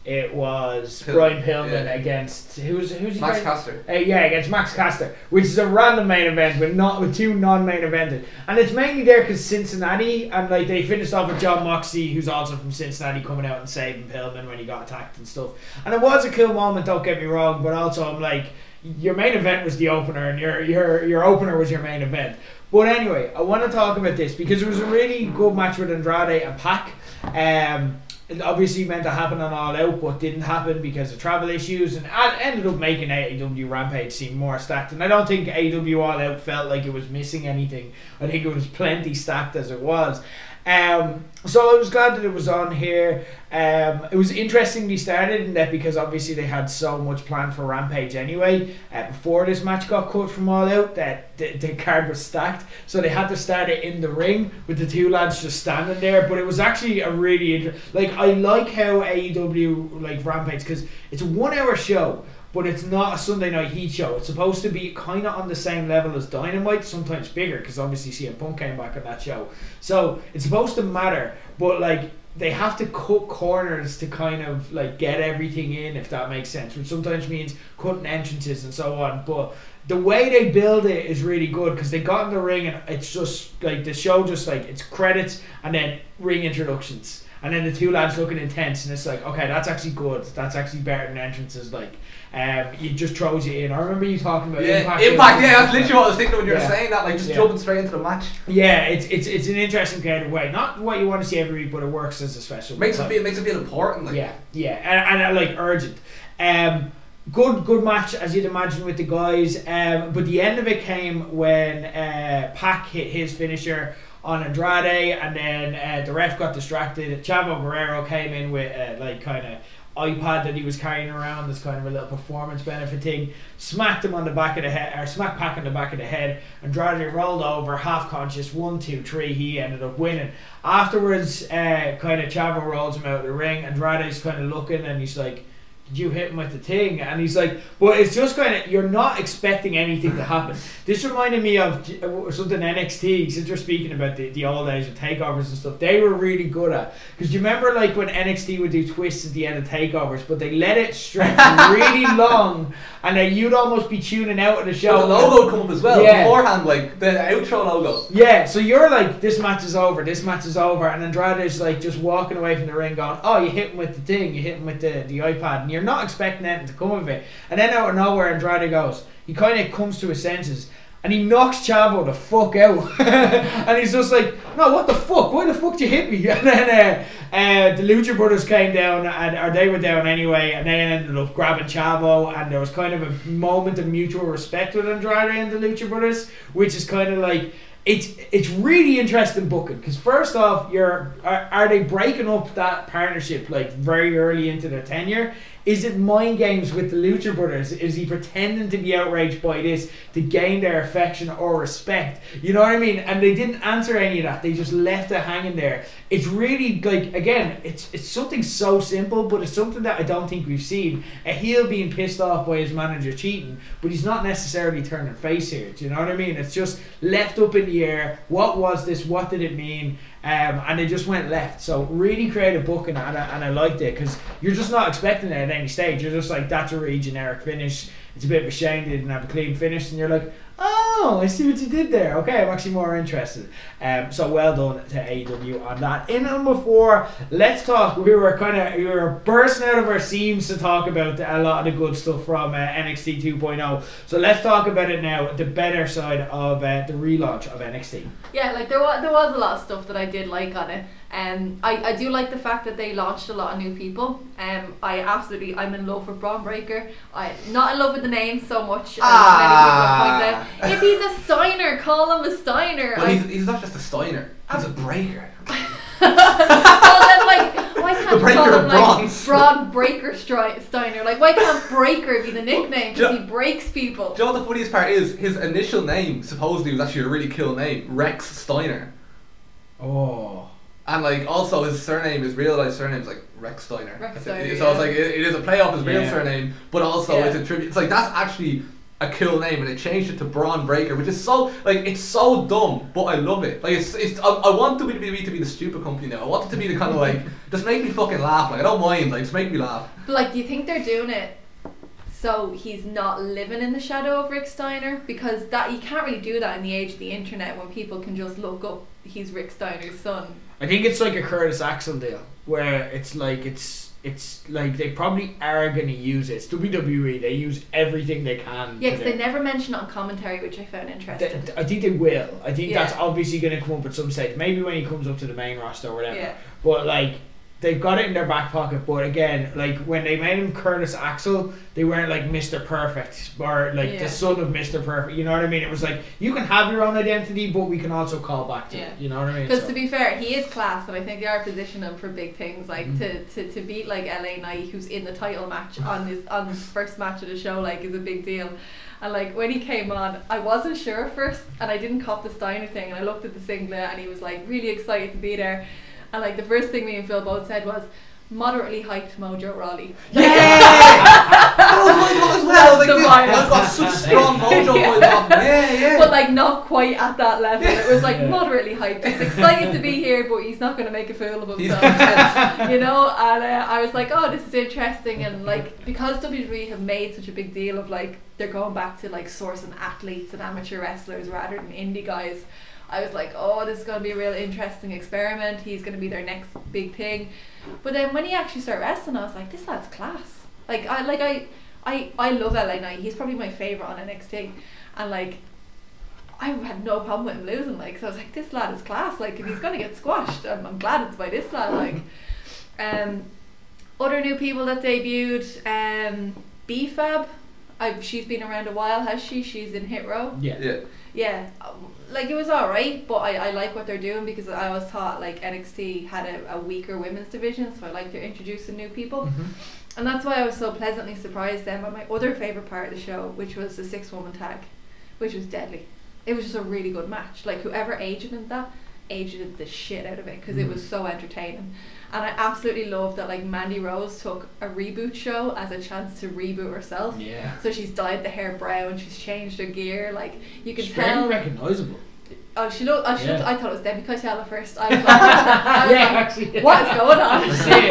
it was Pil- Brian Pillman yeah. against who's who's Max Caster. Uh, yeah, against Max Caster, which is a random main event, but not with two non-main eventers. And it's mainly there because Cincinnati, and like they finished off with John Moxley, who's also from Cincinnati, coming out and saving Pillman when he got attacked and stuff. And it was a cool moment, don't get me wrong, but also I'm like, your main event was the opener, and your your your opener was your main event. But anyway, I want to talk about this because it was a really good match with Andrade and Pac. Um, It obviously meant to happen on All Out, but didn't happen because of travel issues, and ended up making A E W Rampage seem more stacked. And I don't think A E W All Out felt like it was missing anything. I think it was plenty stacked as it was. Um, so I was glad that it was on here. Um, it was interestingly started in that because obviously they had so much planned for Rampage anyway. Uh, before this match got cut from All Out, that the, the card was stacked, so they had to start it in the ring with the two lads just standing there. But it was actually a really inter- like I like how A E W like Rampage because it's a one-hour show. But it's not a Sunday Night Heat show. It's supposed to be kind of on the same level as Dynamite, sometimes bigger, because obviously C M Punk came back on that show. So it's supposed to matter, but like they have to cut corners to kind of like get everything in, if that makes sense, which sometimes means cutting entrances and so on. But the way they build it is really good, because they got in the ring and it's just like the show just like it's credits and then ring introductions. And then the two lads looking intense, and it's like, okay, that's actually good. That's actually better than entrances. Like, um, it just throws you in. I remember you talking about yeah, Impact. Impact, yeah, that's literally what I was thinking when you yeah. were saying that, like just yeah. jumping straight into the match. Yeah, it's it's it's an interesting kind of way. Not what you want to see every week, but it works as a special. Makes it feel makes it feel important. Like. Yeah, yeah, and, and uh, like urgent. Um, Good good match, as you'd imagine, with the guys. Um, but the end of it came when uh, Pac hit his finisher on Andrade, and then uh, the ref got distracted. Chavo Guerrero came in with uh, like kind of iPad that he was carrying around, this kind of a little performance benefit thing, smacked him on the back of the head, or smack pack on the back of the head. Andrade rolled over, half conscious, one, two, three, he ended up winning. Afterwards, uh, kind of Chavo rolls him out of the ring, Andrade's kind of looking and he's like, did you hit him with the thing? And he's like, but it's just kind of, you're not expecting anything to happen. This reminded me of something N X T, since we're speaking about the, the old days of takeovers and stuff, they were really good at. Because you remember like when N X T would do twists at the end of takeovers, but they let it stretch really long, and then you'd almost be tuning out of the show. Well, the logo would come up as well, yeah. beforehand, like the outro logo. Yeah, so you're like, this match is over, this match is over, and Andrade's like just walking away from the ring going, oh, you hit him with the thing, you hit him with the, the iPad, and you're not expecting anything to come of it. And then out of nowhere, Andrade goes. He kind of comes to his senses. And he knocks Chavo the fuck out. And he's just like, no, what the fuck? Why the fuck did you hit me? And then uh, uh, the Lucha Brothers came down, and or they were down anyway, and they ended up grabbing Chavo, and there was kind of a moment of mutual respect with Andrade and the Lucha Brothers, which is kind of like, it's it's really interesting booking, because first off, you're are, are they breaking up that partnership like very early into their tenure? Is it mind games with the Lucha Brothers? Is he pretending to be outraged by this to gain their affection or respect? You know what I mean? And they didn't answer any of that. They just left it hanging there. It's really like, again, it's it's something so simple, but it's something that I don't think we've seen. A heel being pissed off by his manager cheating, but he's not necessarily turning face here. Do you know what I mean? It's just left up in the air. What was this? What did it mean? Um, and they just went left. So really creative booking, and I, and I liked it, because you're just not expecting it at any stage. You're just like, that's a really generic finish. It's a bit of a shame they didn't have a clean finish, and you're like, oh, I see what you did there. Okay, I'm actually more interested. Um, so well done to A E W on that. In number four, let's talk. We were kind of we were bursting out of our seams to talk about a lot of the good stuff from uh, N X T two point oh. So let's talk about it now. The better side of uh, the relaunch of N X T. Yeah, like there was there was a lot of stuff that I did like on it. Um, I, I do like the fact that they launched a lot of new people. Um, I absolutely I'm in love with Bron Breakker. I not in love with the name so much. Ah. Point out. If he's a Steiner, call him a Steiner. But he's, he's not just a Steiner. He's a breaker. Well, then, like, why can't you call him like Bron Breakker Stri- Steiner? Like, why can't Breaker be the nickname? Because you know, he breaks people. Do you know what the funniest part is? His initial name supposedly was actually a really cool name, Rex Steiner. Oh. And like, also his surname, his real life surname is like Rex Steiner. Rex Steiner so yeah. It's like it, it is a play off his real yeah. surname, but also yeah. it's a tribute. It's like that's actually a cool name, and it changed it to Bron Breakker, which is so like it's so dumb, but I love it. Like it's it's I, I want W W E to be the stupid company now. I want it to be the kind of like just make me fucking laugh. Like I don't mind. Like just make me laugh. But like, do you think they're doing it so he's not living in the shadow of Rick Steiner? Because that you can't really do that in the age of the internet when people can just look up he's Rick Steiner's son. I think it's like a Curtis Axel deal, where it's like it's it's like they probably are going to use it. It's W W E, they use everything they can. Yeah, because they never mention it on commentary, which I found interesting. Th- I think they will. I think yeah. that's obviously going to come up at some stage, maybe when he comes up to the main roster or whatever. Yeah. But like, they've got it in their back pocket, but again, like when they made him Curtis Axel, they weren't like Mister Perfect or like yeah. the son of Mister Perfect. You know what I mean? It was like, you can have your own identity, but we can also call back to yeah. it. You know what I mean? Because so. to be fair, he is class, and I think they are positioning him for big things. Like mm-hmm. to, to, to beat like L A Knight, who's in the title match on his on his first match of the show, like is a big deal. And like when he came on, I wasn't sure at first, and I didn't cop the Steiner thing. And I looked at the singlet, and he was like really excited to be there. And like the first thing me and Phil both said was, moderately hyped Mojo Rawley. Yeah! That was my as well. Like, I've got such strong Mojo going on. Yeah, yeah. But like not quite at that level. It was like yeah. moderately hyped. He's excited to be here, but he's not going to make a fool of himself. And, you know, and uh, I was like, oh, this is interesting. And like, because W W E have made such a big deal of like, they're going back to like sourcing athletes and amateur wrestlers rather than indie guys. I was like, oh, this is going to be a real interesting experiment. He's going to be their next big thing. But then when he actually started wrestling, I was like, this lad's class. Like, I like I, I, I love L A Knight. He's probably my favourite on N X T. And, like, I had no problem with him losing. Like, so I was like, this lad is class. Like, if he's going to get squashed, I'm, I'm glad it's by this lad. Like, um, other new people that debuted, um, B-Fab. I, she's been around a while, has she? She's in Hit Row. Yeah. Yeah. Yeah. Like, it was alright, but I, I like what they're doing, because I always thought, like, N X T had a, a weaker women's division, so I like to introduce some new people. Mm-hmm. And that's why I was so pleasantly surprised then by my other favourite part of the show, which was the six-woman tag, which was deadly. It was just a really good match. Like, whoever agented that, agented the shit out of it, because mm. it was so entertaining. And I absolutely love that, like, Mandy Rose took a reboot show as a chance to reboot herself. Yeah. So she's dyed the hair brown, she's changed her gear, like, you can she's tell. She's very recognisable. Oh, she looked, oh, she yeah. looked, I thought it was Debbie Coitella first. I was like, I was yeah, like actually, what yeah. is going on? See,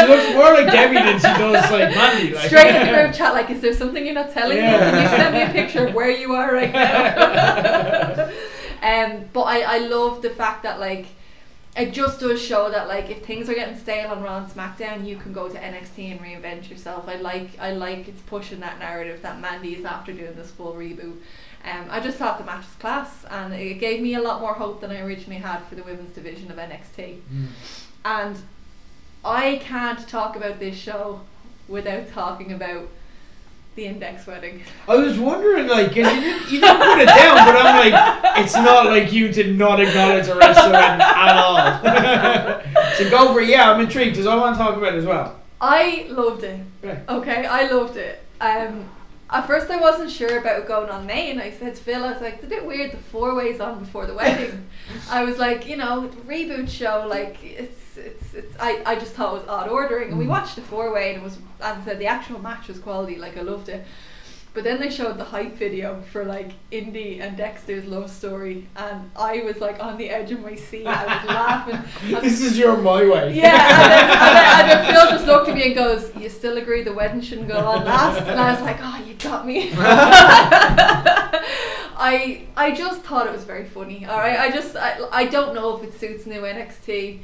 she looks more like Debbie than she does like Mandy. Like. Straight in the group chat, like, is there something you're not telling yeah. me? Can you send me a picture of where you are right now? um, but I, I love the fact that, like, it just does show that, like, if things are getting stale on Raw and SmackDown, you can go to N X T and reinvent yourself. I like I like it's pushing that narrative that Mandy is after doing this full reboot. Um, I just thought the match was class, and it gave me a lot more hope than I originally had for the women's division of N X T. Mm. And I can't talk about this show without talking about the index wedding. I was wondering, like, cause you didn't, you didn't put it down, but I'm like, it's not like you did not acknowledge a wrestling at all. So go for it. Yeah, I'm intrigued, because I want to talk about it as well. I loved it. Yeah. Okay, I loved it. Um, at first I wasn't sure about it going on May, and I said to Phil, I was like, it's a bit weird the four ways on before the wedding. I was like, you know, reboot show, like, it's, it's, it's, I, I just thought it was odd ordering, and we watched the four way, and it was, as I said, the actual match was quality, like, I loved it. But then they showed the hype video for, like, Indy and Dexter's love story, and I was, like, on the edge of my seat. I was laughing. I was, this is your my way. Yeah, and then, and, then, and then Phil just looked at me and goes, you still agree the wedding shouldn't go on last? And I was like, oh, you got me. I I just thought it was very funny. All right, I just, I, I don't know if it suits new N X T.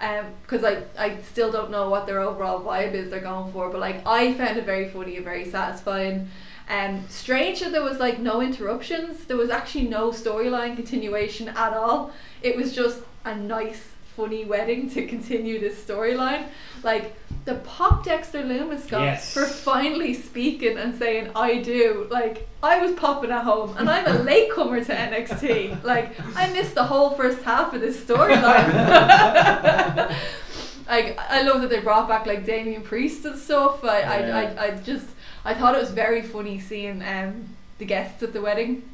Because um, I, I still don't know what their overall vibe is they're going for, but, like, I found it very funny and very satisfying. Um, strange that there was, like, no interruptions. There was actually no storyline continuation at all. It was just a nice, funny wedding to continue this storyline. Like, the pop Dexter Lumis got yes. for finally speaking and saying, I do. Like, I was popping at home, and I'm a latecomer to N X T. Like, I missed the whole first half of this storyline. Like, I love that they brought back, like, Damian Priest and stuff. I, yeah. I, I, I just... I thought it was very funny seeing um, the guests at the wedding,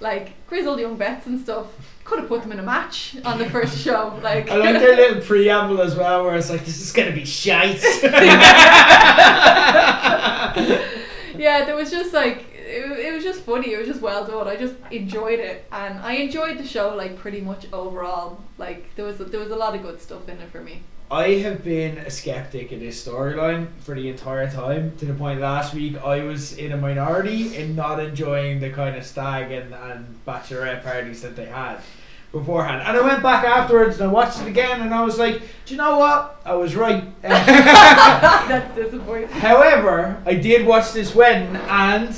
like grizzled young vets and stuff. Could have put them in a match on the first show. Like, I like their little preamble as well, where it's like, this is going to be shite. Yeah, there was just like, it, it was just funny. It was just well done. I just enjoyed it, and I enjoyed the show, like, pretty much overall. Like, there was there was a lot of good stuff in it for me. I have been a skeptic of this storyline for the entire time, to the point last week I was in a minority in not enjoying the kind of stag and, and bachelorette parties that they had beforehand. And I went back afterwards and I watched it again, and I was like, do you know what? I was right. That's disappointing. However, I did watch this wedding, and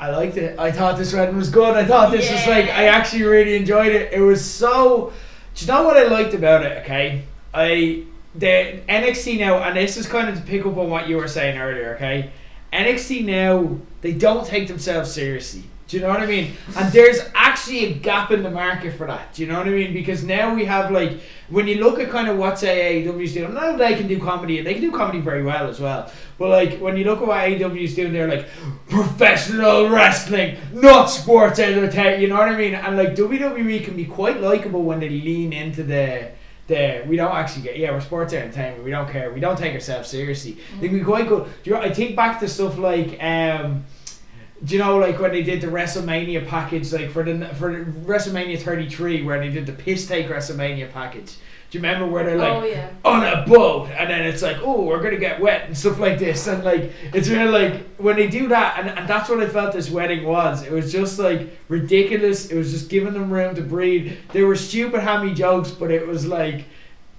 I liked it. I thought this wedding was good. I thought this yeah. was like, I actually really enjoyed it. It was so... Do you know what I liked about it, okay? I the N X T now, and this is kind of to pick up on what you were saying earlier, okay? N X T now, they don't take themselves seriously. Do you know what I mean? And there's actually a gap in the market for that. Do you know what I mean? Because now we have, like, when you look at kind of what's A E W's doing, not that they can do comedy, and they can do comedy very well as well. But, like, when you look at what A E W's doing, they're like, professional wrestling, not sports entertainment. You know what I mean? And, like, W W E can be quite likable when they lean into the, the we don't actually get, yeah, we're sports entertainment, we don't care, we don't take ourselves seriously. Mm-hmm. They can be quite good. Do you know, I think back to stuff like, um, do you know, like, when they did the WrestleMania package, like, for the for WrestleMania thirty-three, where they did the piss take WrestleMania package? Do you remember where they're like, oh, yeah. on a boat, and then it's like, oh, we're going to get wet, and stuff like this, and, like, it's really, like, when they do that, and, and that's what I felt this wedding was. It was just, like, ridiculous. It was just giving them room to breathe. They were stupid, hammy jokes, but it was, like...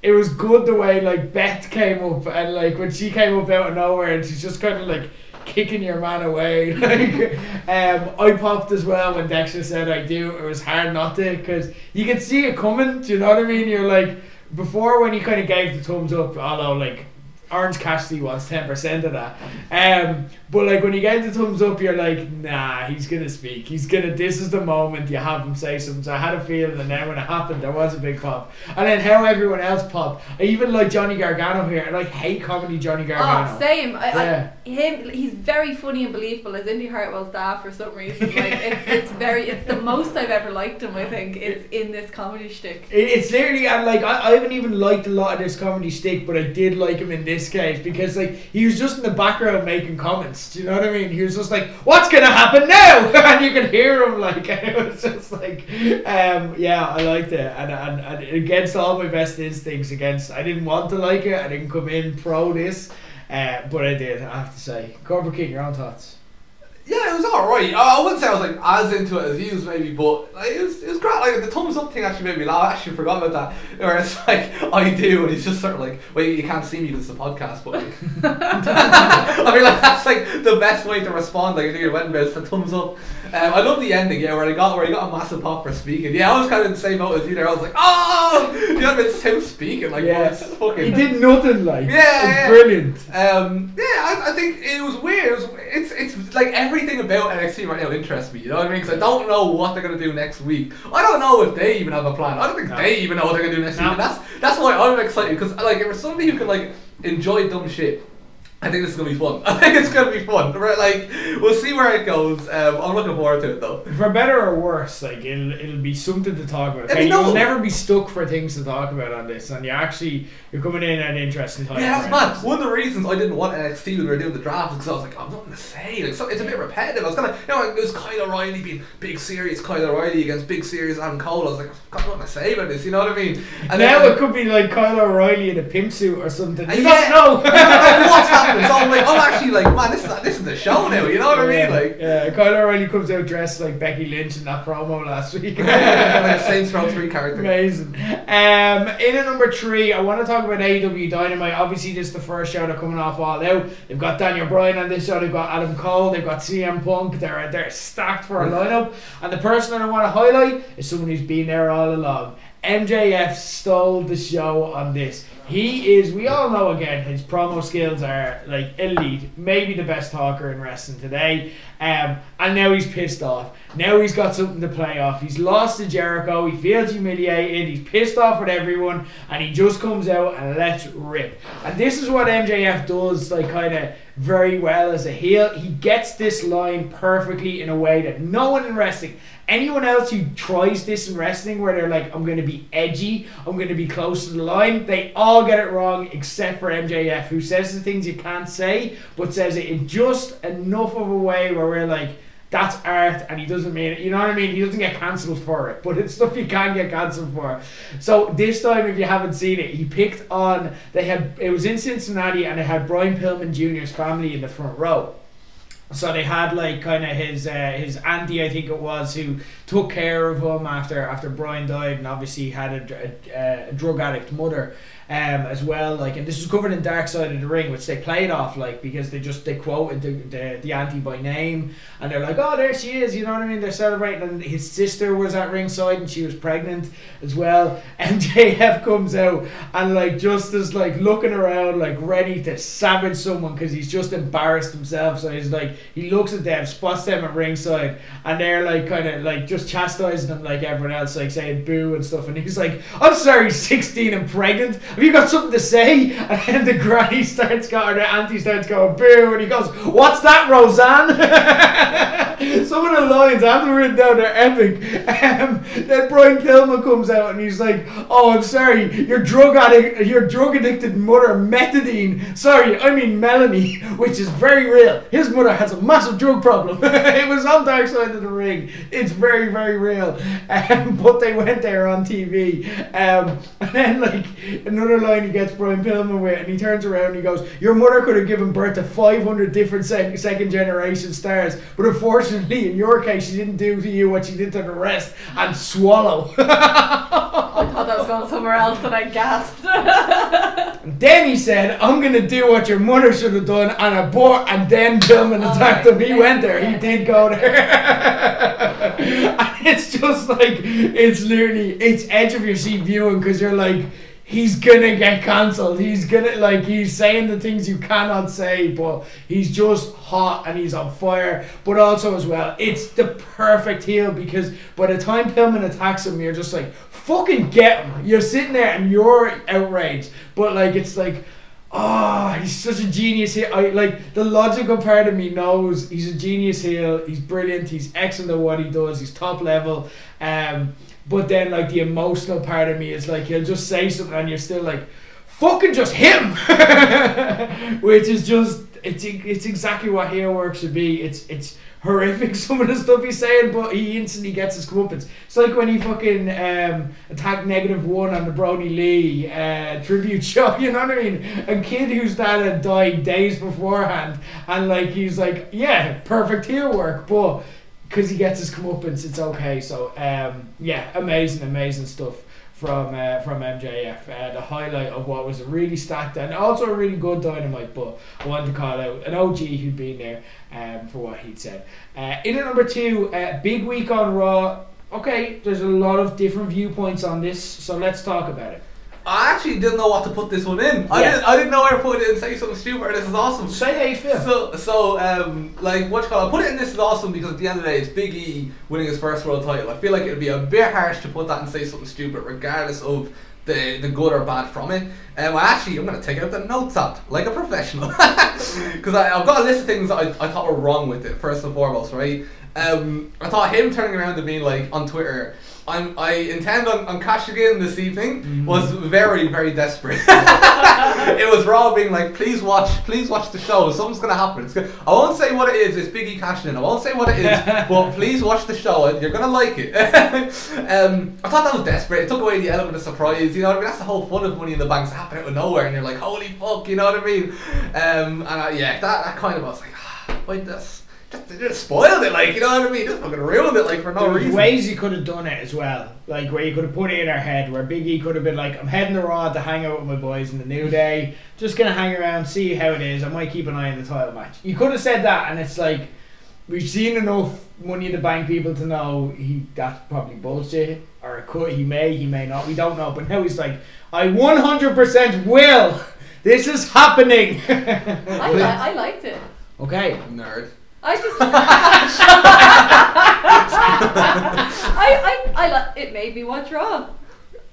It was good the way, like, Beth came up, and, like, when she came up out of nowhere, and she's just kind of, like, kicking your man away. Like, um, I popped as well when Dexter said I do. It was hard not to, because you could see it coming, do you know what I mean? You're like, before when he kind of gave the thumbs up, although, like, Orange Cassidy wants ten percent of that. Um, but like when you get the thumbs up, you're like, nah, he's going to speak. He's going to, this is the moment you have him say something. So I had a feeling that now when it happened, there was a big pop. And then how everyone else popped. I even like Johnny Gargano here. I like hate comedy Johnny Gargano. Oh, same. I, yeah. I, him, he's very funny and believable. As Indy Hartwell's dad for some reason. Like it's, it's very, it's the most I've ever liked him, I think, is in this comedy shtick. It, it's literally, and like, I, I haven't even liked a lot of this comedy shtick, but I did like him in this case, because like he was just in the background making comments. Do you know what I mean? He was just like, what's gonna happen now? And you could hear him, like, and it was just like, um, yeah, I liked it, and, and, and against all my best instincts, against, I didn't want to like it, I didn't come in pro this, uh, but I did, I have to say. Corbett Kean, your own thoughts? Yeah, it was alright. I wouldn't say I was like as into it as you was maybe, but like, it was it was great. Like the thumbs up thing actually made me laugh. I actually forgot about that. Whereas like I do, and he's just sort of like, wait, you can't see me, this is a podcast, but like, I mean like that's like the best way to respond. Like I think it went about the thumbs up. Um, I love the ending, yeah, where I got where he got a massive pop for speaking. Yeah, I was kind of in the same boat as you there. I was like, oh, you know, it's him speaking. Like, yeah, it's fucking. He did nothing like. Yeah, it's yeah. brilliant. Um, yeah, I, I think it was weird. It was, it's it's like every. Everything about N X T right now interests me, you know what I mean? Because I don't know what they're going to do next week. I don't know if they even have a plan. I don't think no. they even know what they're going to do next no. week. And that's that's why I'm excited, because like if it's somebody who can like enjoy dumb shit, I think this is going to be fun. I think it's going to be fun. Right? Like we'll see where it goes. Um, I'm looking forward to it though. For better or worse, like it'll it'll be something to talk about. Okay, you'll never be stuck for things to talk about on this, and you actually you're coming in at an interesting time. Yeah, that's mad. One of the reasons I didn't want N X T when we were doing the draft because I was like, I'm not going to say. Like so, it's a bit repetitive. I was kind of, you know, it was Kyle O'Reilly being big serious Kyle O'Reilly against big serious Adam Cole. I was like, I'm not going to say about this. You know what I mean? And now then, it could be like Kyle O'Reilly in a pimp suit or something. You yeah, don't know. Like, what's happening? So I'm like, I'm actually like, man, this is not, this is the show now. You know what yeah, I mean? Like, yeah, Kyle O'Reilly comes out dressed like Becky Lynch in that promo last week. Like Saints Row three character. Amazing. Um, in at number three, I want to talk about A E W Dynamite. Obviously, this is the first show they're coming off All Out. They've got Daniel Bryan on this show. They've got Adam Cole. They've got C M Punk. They're they're stacked for a lineup. And the person that I want to highlight is someone who's been there all along. M J F stole the show on this. He is, we all know again, his promo skills are like elite. Maybe the best talker in wrestling today. Um, and now he's pissed off. Now he's got something to play off. He's lost to Jericho. He feels humiliated. He's pissed off with everyone. And he just comes out and lets rip. And this is what M J F does, like kind of very well as a heel. He gets this line perfectly in a way that no one in wrestling... Anyone else who tries this in wrestling where they're like, I'm going to be edgy, I'm going to be close to the line, they all get it wrong except for M J F, who says the things you can't say, but says it in just enough of a way where we're like, that's art, and he doesn't mean it. You know what I mean? He doesn't get cancelled for it, but it's stuff you can get cancelled for. So this time, if you haven't seen it, he picked on, they had, it was in Cincinnati, and they had Brian Pillman Junior's family in the front row. So they had like kind of his uh, his auntie, I think it was, who took care of him after after Brian died, and obviously had a, a, a drug addict mother um, as well. Like, and this was covered in Dark Side of the Ring, which they played off like because they just they quoted the, the the auntie by name, and they're like, oh, there she is, you know what I mean? They're celebrating, and his sister was at ringside, and she was pregnant as well. And M J F comes out and like just is like looking around, like ready to savage someone because he's just embarrassed himself. So he's like. He looks at them, spots them at ringside, and they're like kind of like just chastising them like everyone else, like saying boo and stuff. And he's like, I'm sorry, sixteen and pregnant. Have you got something to say? And then the granny starts going, or the auntie starts going boo, and he goes, what's that, Roseanne? Some of the lines I haven't written down, they're epic. Um, then Brian Pillman comes out and he's like, oh, I'm sorry, your drug addict, your drug addicted mother, Methadone. Sorry, I mean Melanie, which is very real. His mother has a massive drug problem. It was on Dark Side of the Ring. It's very, very real. Um, but they went there on T V. Um, and then, like, another line he gets Brian Pillman with, and he turns around and he goes, your mother could have given birth to five hundred different sec- second generation stars, but unfortunately, in your case, she didn't do to you what she did to the rest, and swallow. I thought that was going somewhere else, and I gasped. Then he said, I'm going to do what your mother should have done, and abort, and then Pillman oh. attacked him. He went there. He did go there. And it's just like, it's literally, it's edge of your seat viewing because you're like, he's gonna get cancelled. He's gonna, like, he's saying the things you cannot say, but he's just hot and he's on fire. But also as well, it's the perfect heel, because by the time Pillman attacks him, you're just like, fucking get him. You're sitting there and you're outraged, but like, it's like, ah, oh, he's such a genius heel. I, like, the logical part of me knows he's a genius heel. He's brilliant. He's excellent at what he does. He's top level. Um, but then, like, the emotional part of me is like, he'll just say something and you're still like, fucking just him, which is just, it's it's exactly what heel work should be. It's it's horrific, some of the stuff he's saying, but he instantly gets his comeuppance. It's like when he fucking um, attacked Negative One on the Brody Lee uh, tribute show, you know what I mean? A kid whose dad had died days beforehand, and like, he's like, yeah, perfect heel work, but because he gets his comeuppance, it's okay. So um, yeah, amazing, amazing stuff from uh, from M J F. Uh, the highlight of what was a really stacked and also a really good Dynamite, but I wanted to call out an O G who'd been there um, for what he'd said. Uh, in at number two, uh, big week on Raw. Okay, there's a lot of different viewpoints on this, so let's talk about it. I actually didn't know what to put this one in. Yeah. I didn't. I didn't know where to put it and say something stupid. This is awesome. Say how you feel. So, so um, like, what you call it? I put it in. This is awesome because at the end of the day, it's Big E winning his first world title. I feel like it'd be a bit harsh to put that and say something stupid, regardless of the the good or bad from it. Um, I actually, I'm gonna take out the notes app like a professional because I've got a list of things that I, I thought were wrong with it. First and foremost, right? Um, I thought him turning around and being like on Twitter, I'm, I intend on, on cashing in this evening, mm. was very, very desperate. It was Raw being like, please watch, please watch the show, something's going to happen. It's gonna, I won't say what it is, it's Big E cashing in, I won't say what it is, but please watch the show, you're going to like it. um, I thought that was desperate, it took away the element of surprise, you know what I mean, that's the whole fun of Money in the Bank, it's happening out of nowhere, and you're like, holy fuck, you know what I mean? Um, and I, yeah, that, that kind of, I was like, ah, wait, that's... They just spoiled it, like, you know what I mean? Just fucking ruined it, like, for no there reason. There's ways you could have done it as well. Like, where you could have put it in her head, where Big E could have been like, I'm heading to Raw to hang out with my boys in the New Day. Just gonna hang around, see how it is. I might keep an eye on the title match. You could have said that, and it's like, we've seen enough Money in the Bank people to know he that's probably bullshit. Or it could, he may, he may not. We don't know. But now he's like, I one hundred percent will. This is happening. I, li- I liked it. Okay. Nerd. I just I, I, I la- it made me watch Raw.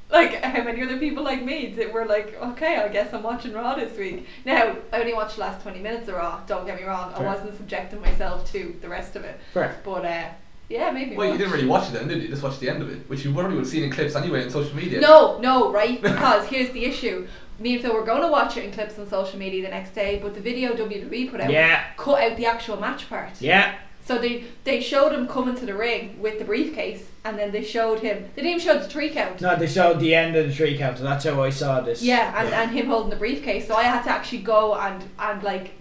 Like, how many other people like me that were like, okay, I guess I'm watching Raw this week. Now, I only watched the last twenty minutes of Raw, don't get me wrong. Fair. I wasn't subjecting myself to the rest of it. Fair. But uh, yeah, maybe. Well, watch. You didn't really watch it then, did you? You just watched the end of it, which you probably would have seen in clips anyway on social media. No, no, right? Because here's the issue. Me and Phil were going to watch it in clips on social media the next day, but the video W W E put out yeah. cut out the actual match part. Yeah. So they they showed him coming to the ring with the briefcase, and then they showed him... They didn't even show the three count. No, they showed the end of the three count, and that's how I saw this. Yeah, and, yeah. and him holding the briefcase. So I had to actually go and, and like...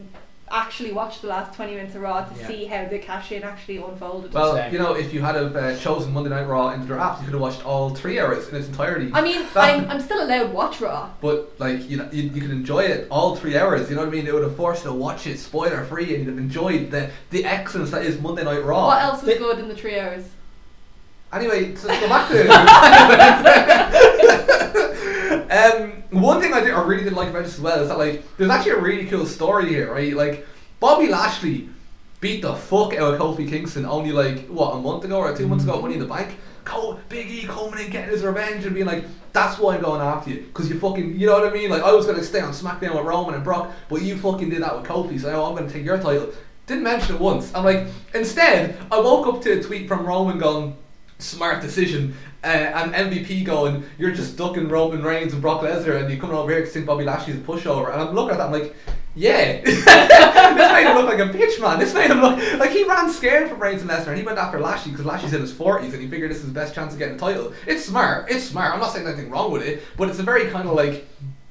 actually watched the last twenty minutes of Raw to yeah. see how the cash-in actually unfolded. Well, Same. You know, if you had have uh, chosen Monday Night Raw in the draft, you could have watched all three hours in its entirety. I mean, I'm, I'm still allowed to watch Raw. But, like, you know, you, you could enjoy it all three hours, you know what I mean? It would have forced you to watch it spoiler-free, and you'd have enjoyed the, the excellence that is Monday Night Raw. What else was the, good in the three hours? Anyway, so go back to it. um... One thing I, did, I really didn't like about this as well is that, like, there's actually a really cool story here, right? Like, Bobby Lashley beat the fuck out of Kofi Kingston only, like, what, a month ago or two months ago, Money in the Bank? Cole, Big E coming in, getting his revenge and being like, that's why I'm going after you, because you fucking, you know what I mean? Like, I was going to stay on SmackDown with Roman and Brock, but you fucking did that with Kofi, so now I'm going to take your title. Didn't mention it once. I'm like, instead, I woke up to a tweet from Roman going, smart decision, uh, and M V P going, you're just ducking Roman Reigns and Brock Lesnar, and you're coming over here to think Bobby Lashley's a pushover. And I'm looking at that, I'm like, yeah. This made him look like a bitch, man. This made him look like he ran scared from Reigns and Lesnar, and he went after Lashley because Lashley's in his forties and he figured this is his best chance of getting a title. It's smart, it's smart. I'm not saying anything wrong with it, but it's a very kind of like,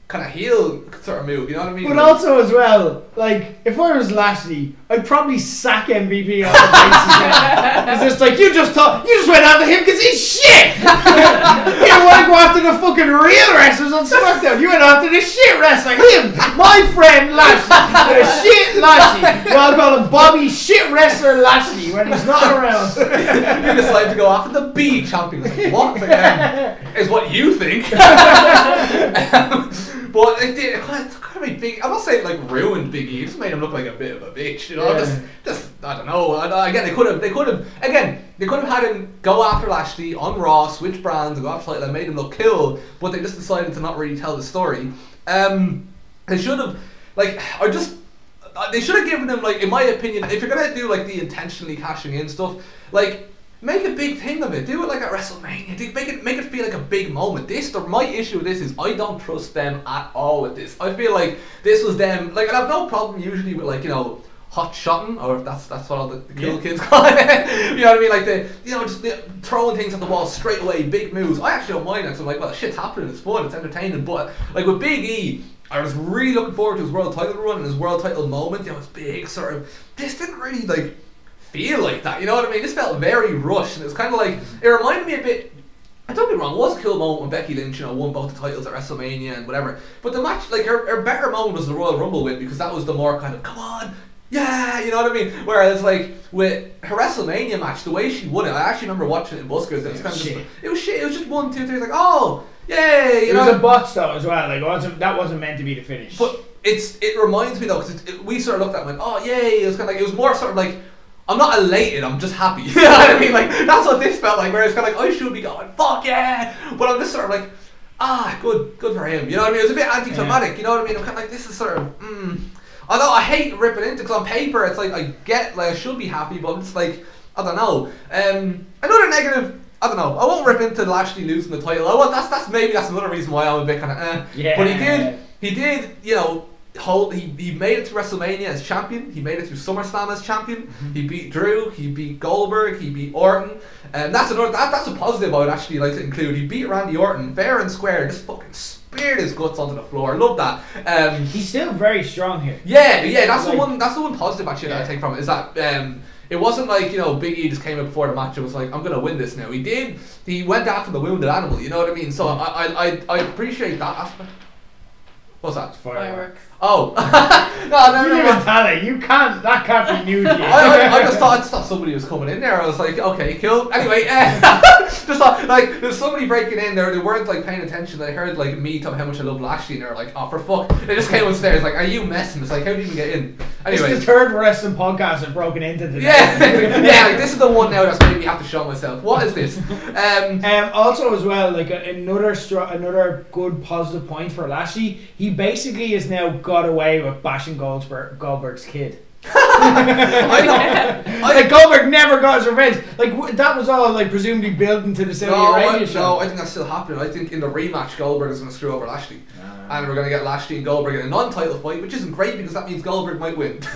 kind of heel sort of move, you know what I mean? But like, also as well, like, if I was Lashley, I'd probably sack M V P on the face. It's just like, you just thought, you just went after him because he's shit! You won't go after the fucking real wrestlers on SmackDown, you went after the shit wrestler, him, my friend Lashley, the shit Lashley, well, I'll call him Bobby shit wrestler Lashley when he's not around. You decide to go after the bee champion. Like, what again? Is what you think? um, but it did. It kind of, kind of big. I'm not saying like ruined Big E. It just made him look like a bit of a bitch. You know, yeah. just, just I don't know. I, again, they could have. They could have. Again, they could have had him go after Lashley on Raw, switch brands, and go after like that. Made him look killed. But they just decided to not really tell the story. Um, they should have. Like, I just. They should have given him, like, in my opinion, if you're going to do, like, the intentionally cashing in stuff, like, make a big thing of it. Do it like at WrestleMania. Do, make it make it feel like a big moment. This, the, my issue with this is I don't trust them at all with this. I feel like this was them, like, and I have no problem usually with, like, you know, hot shotting, or if that's that's what all the, the cool yeah. kids call it. You know what I mean? Like, the, you know, just the, throwing things at the wall straight away, big moves. I actually don't mind that, because I'm like, well, shit's happening, it's fun, it's entertaining, but, like, with Big E, I was really looking forward to his world title run and his world title moment. You know, it was big, sort of. This didn't really, like, feel like that. You know what I mean? This felt very rushed, and it was kind of like, it reminded me a bit. I don't be wrong, it was a cool moment when Becky Lynch, you know, won both the titles at WrestleMania and whatever. But the match, like, her, her better moment was the Royal Rumble win, because that was the more kind of, come on, yeah, you know what I mean? Whereas, like, with her WrestleMania match, the way she won it, I actually remember watching it in Buskers, and it was kind of just, it was shit. It was just one, two, three, like, oh, yay! You it know, was a botch though as well. Like, wasn't, that wasn't meant to be the finish. But it's it reminds me though, because we sort of looked at it and went, oh yay! It was kind of like, it was more sort of like, I'm not elated, I'm just happy. You know what I mean? Like, that's what this felt like. Where it's kind of like, I should be going, fuck yeah! But I'm just sort of like, ah, good, good for him. You know what I mean? It was a bit anticlimactic. Yeah. You know what I mean? I'm kind of like, this is sort of, mm. although I hate ripping into, because on paper it's like I get, like I should be happy, but I'm just like, I don't know. Um, another negative. I don't know. I won't rip into Lashley losing the title. I won't, that's that's maybe that's another reason why I'm a bit kind of eh. Yeah. But he did, he did, you know, hold. He, he made it to WrestleMania as champion. He made it to SummerSlam as champion. Mm-hmm. He beat Drew. He beat Goldberg. He beat Orton. And um, that's another. That, that's a positive I would actually like to include. He beat Randy Orton fair and square. Just fucking speared his guts onto the floor. Love that. Um, He's still very strong here. Yeah, yeah. That's like, the one. That's the one positive actually yeah. that I take from it is that. Um, It wasn't like, you know, Big E just came up before the match and was like, I'm going to win this now. He did. He went after the wounded animal, you know what I mean? So I I, I, I appreciate that aspect. What's that? Fireworks. Oh. no, no, You no, didn't no. tell it. You can't. That can't be new to you. I, I, I just thought, I just thought somebody was coming in there. I was like, okay, cool. Anyway, uh, just thought, like, there's somebody breaking in there. They weren't, like, paying attention. They heard, like, me talking how much I love Lashley, and they were like, oh, for fuck. They just came upstairs, like, are you messing? It's like, how did you even get in? Anyway. It's the third wrestling podcast I've broken into today. Yeah, yeah. Like, this is the one now that's made me have to show myself. What is this? Um, um, also, as well, like, another str- another good positive point for Lashley, he basically is now got away with bashing Goldberg, Goldberg's kid. I know. I, like, Goldberg never got his revenge. Like, w- that was all, like, presumably building to the Saudi no, Arabia show. No, I think that's still happening. I think in the rematch, Goldberg is going to screw over Lashley. Uh, and we're going to get Lashley and Goldberg in a non-title fight, which isn't great because that means Goldberg might win. So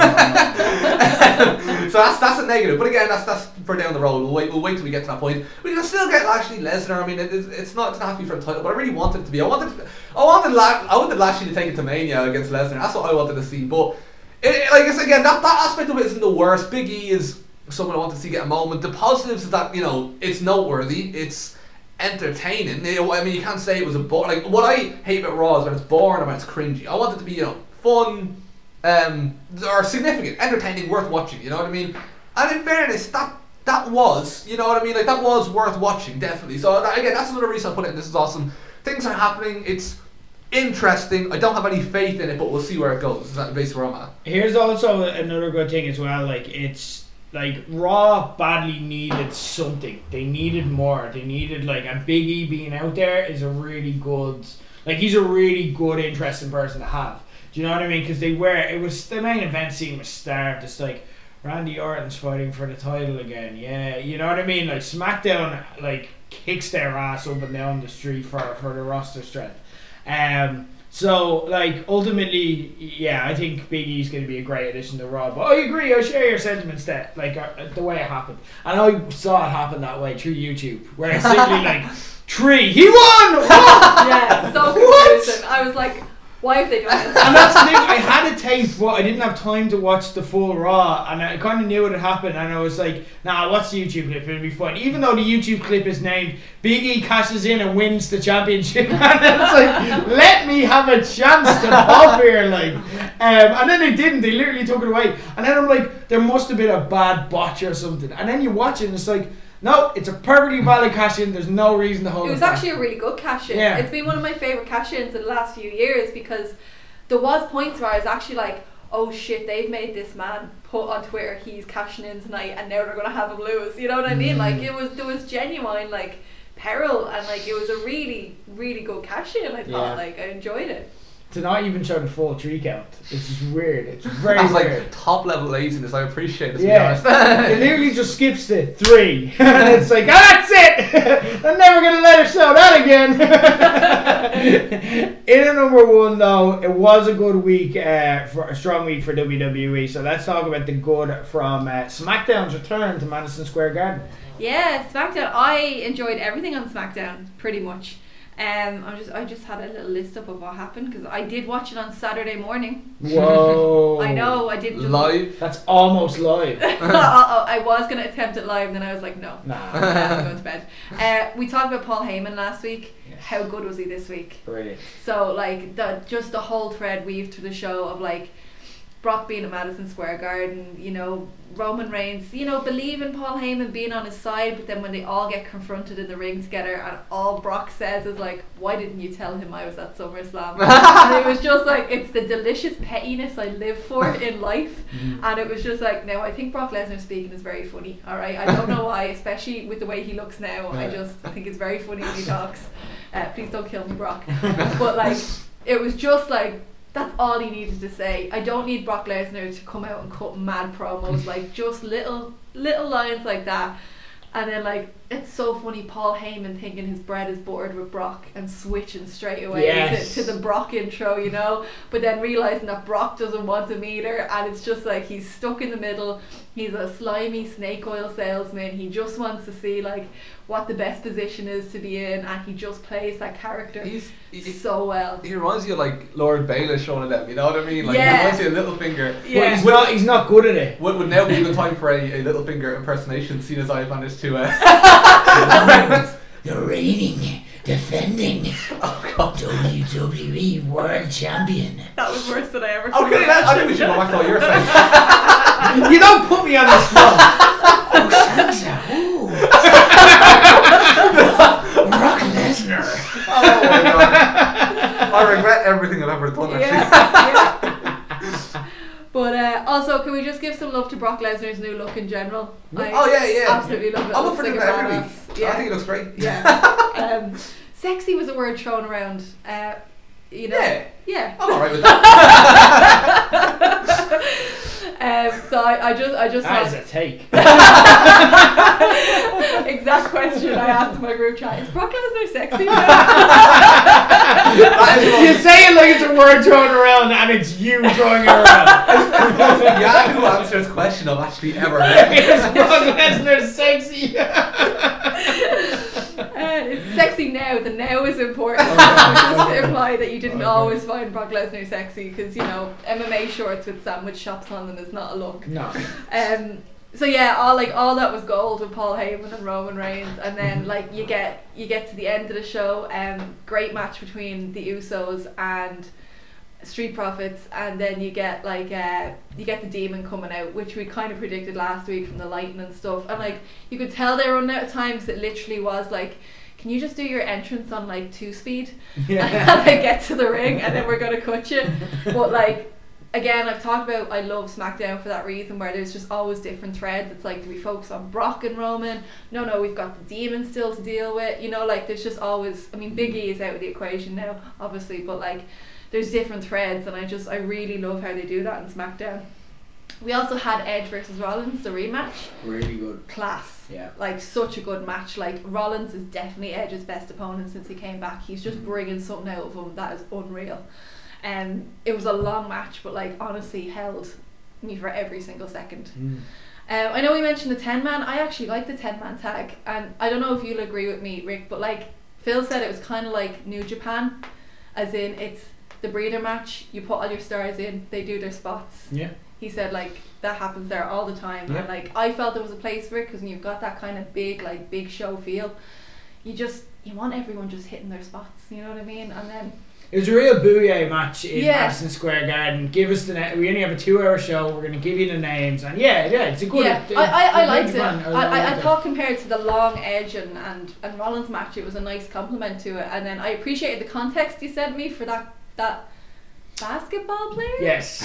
that's that's a negative. But again, that's that's for down the road. We'll wait We'll wait till we get to that point. We can still get Lashley Lesnar. I mean, it, it's, it's not going to have to be for a title, but I really want it to be. I wanted to, I wanted, La- I wanted Lashley to take it to Mania against Lesnar. That's what I wanted to see. But It, like I said, again, that, that aspect of it isn't the worst. Big E is someone I want to see get a moment. The positives is that, you know, it's noteworthy, it's entertaining. You know, I mean, you can't say it was a bore. Like, what I hate about Raw is when it's boring and when it's cringy. I want it to be, you know, fun, um, or significant, entertaining, worth watching, you know what I mean? And in fairness, that that was, you know what I mean? Like, that was worth watching, definitely. So, that, again, that's another reason I put it in. This is awesome. Things are happening, it's interesting. I don't have any faith in it, but we'll see where it goes. Is that the base where I'm at? Here's also another good thing as well. Like, it's like Raw badly needed something. They needed more. They needed, like, a Big E being out there is a really good. Like, he's a really good, interesting person to have. Do you know what I mean? Because they were. It was the main event scene was starved. It's like Randy Orton's fighting for the title again. Yeah, you know what I mean. Like, SmackDown, like, kicks their ass up and down the street for for the roster strength. Um, so, like, ultimately, yeah, I think Big E's going to be a great addition to Raw. But I agree, I share your sentiments that, like, uh, the way it happened. And I saw it happen that way through YouTube, where it's simply like, three, he won! What? Yeah, so confusing. I was like, Why have they done this? And that's the thing, I had a taste, but I didn't have time to watch the full Raw, and I kind of knew what had happened, and I was like, nah, watch the YouTube clip, it'll be fun. Even though the YouTube clip is named, Big E cashes in and wins the championship, and I was like, let me have a chance to pop here, like. Um, and then they didn't, they literally took it away. And then I'm like, there must have been a bad botch or something. And then you watch it, and it's like, no, it's a perfectly valid cash-in. There's no reason to hold it. It was actually a really good cash-in. Yeah. It's been one of my favourite cash-ins in the last few years because there was points where I was actually like, oh shit, they've made this man put on Twitter he's cashing in tonight and now they're going to have him lose. You know what I mean? Mm. Like, it was, there was genuine, like, peril and, like, it was a really, really good cash-in. I thought, yeah. like, I enjoyed it. To not even show the full three count. It's just weird. It's very weird. That's like top level laziness. I appreciate this. Yeah. To be honest. It literally just skips the three. And it's like, oh, that's it! I'm never going to let her show that again. In a number one, though, it was a good week, uh, for a strong week for W W E. So let's talk about the good from uh, SmackDown's return to Madison Square Garden. Yeah, SmackDown. I enjoyed everything on SmackDown, pretty much. Um, I just I just had a little list up of what happened because I did watch it on Saturday morning. Whoa! I know I did. Live? That's almost live. Uh-oh, I was gonna attempt it live, and then I was like, no, nah. I'm going to bed. Uh, we talked about Paul Heyman last week. Yes. How good was he this week? Brilliant. So like the just the whole thread weaved through the show of like Brock being at Madison Square Garden, you know, Roman Reigns, you know, believing Paul Heyman being on his side, but then when they all get confronted in the ring together and all Brock says is like, why didn't you tell him I was at SummerSlam? And it was just like, it's the delicious pettiness I live for in life. Mm-hmm. And it was just like, no, I think Brock Lesnar speaking is very funny, alright? I don't know why, especially with the way he looks now. I just think it's very funny when he talks. Uh, please don't kill me, Brock. But like, it was just like, that's all he needed to say. I don't need Brock Lesnar to come out and cut mad promos, like just little little lines like that. And then like, it's so funny, Paul Heyman thinking his bread is buttered with Brock and switching straight away yes. to, to the Brock intro, you know, but then realising that Brock doesn't want to meet her, and it's just like he's stuck in the middle. He's a slimy snake oil salesman. He just wants to see like what the best position is to be in, and he just plays that character he's, he, so well. He reminds you of like Lord Baelish, one of them, you know what I mean? Like yeah. he reminds you of Littlefinger. Yeah. Well, he's not he's not good at it. Would, would now be the time for a, a Littlefinger impersonation, seeing as I've managed to uh the reigning, defending oh, God. W W E World Champion. That was worse than I ever saw. Okay, that, I think we should go back to all your things. You don't put me on the spot. Oh, Sansa, who? Brock Lesnar. Oh my God. I regret everything I've ever done. Yeah, yeah. But uh, also, can we just give some love to Brock Lesnar's new look in general? I oh yeah, yeah. Absolutely yeah. love it. I'm up for doing that every week. Yeah. I think it looks great. Yeah. um, sexy was a word thrown around. Uh, you know. Yeah. Yeah. I'm alright with that. Um, so I, I just, I just. That had is a take. Exact question I asked in my group chat: is Brock Lesnar sexy? You say it like it's a word thrown around, and it's you throwing it around. Yeah, who answers question I've actually ever heard. Is Brock Lesnar sexy? Uh, it's sexy now. The now is important. Oh, yeah. Just to imply that you didn't oh, always God. Find Brock Lesnar sexy, because you know M M A shorts with sandwich shops on them is not a look. No. Um. So yeah, all like all that was gold with Paul Heyman and Roman Reigns, and then like you get you get to the end of the show. Um. Great match between the Usos and Street Profits, and then you get like uh, you get the Demon coming out, which we kind of predicted last week from the lightning and stuff, and like you could tell they were running out of time, because it literally was like, can you just do your entrance on like two speed yeah. and then get to the ring and then we're going to cut you. But like, again, I've talked about, I love SmackDown for that reason, where there's just always different threads. It's like, do we focus on Brock and Roman? No, no, we've got the Demon still to deal with, you know, like there's just always, I mean, Big E is out of the equation now, obviously, but like there's different threads, and I just I really love how they do that in SmackDown. We also had Edge versus Rollins, the rematch. Really good. Class. Yeah. Like such a good match. Like Rollins is definitely Edge's best opponent since he came back. He's just mm-hmm. bringing something out of him that is unreal. And um, it was a long match, but like honestly held me for every single second. Mm. Um, I know we mentioned the ten man. I actually like the ten man tag, and I don't know if you'll agree with me, Rick, but like Phil said, it was kind of like New Japan, as in it's the breather match, you put all your stars in, they do their spots. Yeah. He said, like, that happens there all the time. Yeah. And, like, I felt there was a place for it because when you've got that kind of big, like, big show feel, you just, you want everyone just hitting their spots, you know what I mean? And then... It was a real booyah match in yeah. Madison Square Garden. Give us the na- we only have a two-hour show. We're going to give you the names, and yeah, yeah, it's a good. Yeah, uh, I, I, I liked it. I, I, I thought compared to the long Edge and, and, and Rollins match, it was a nice compliment to it. And then I appreciated the context he sent me for that that basketball player. Yes,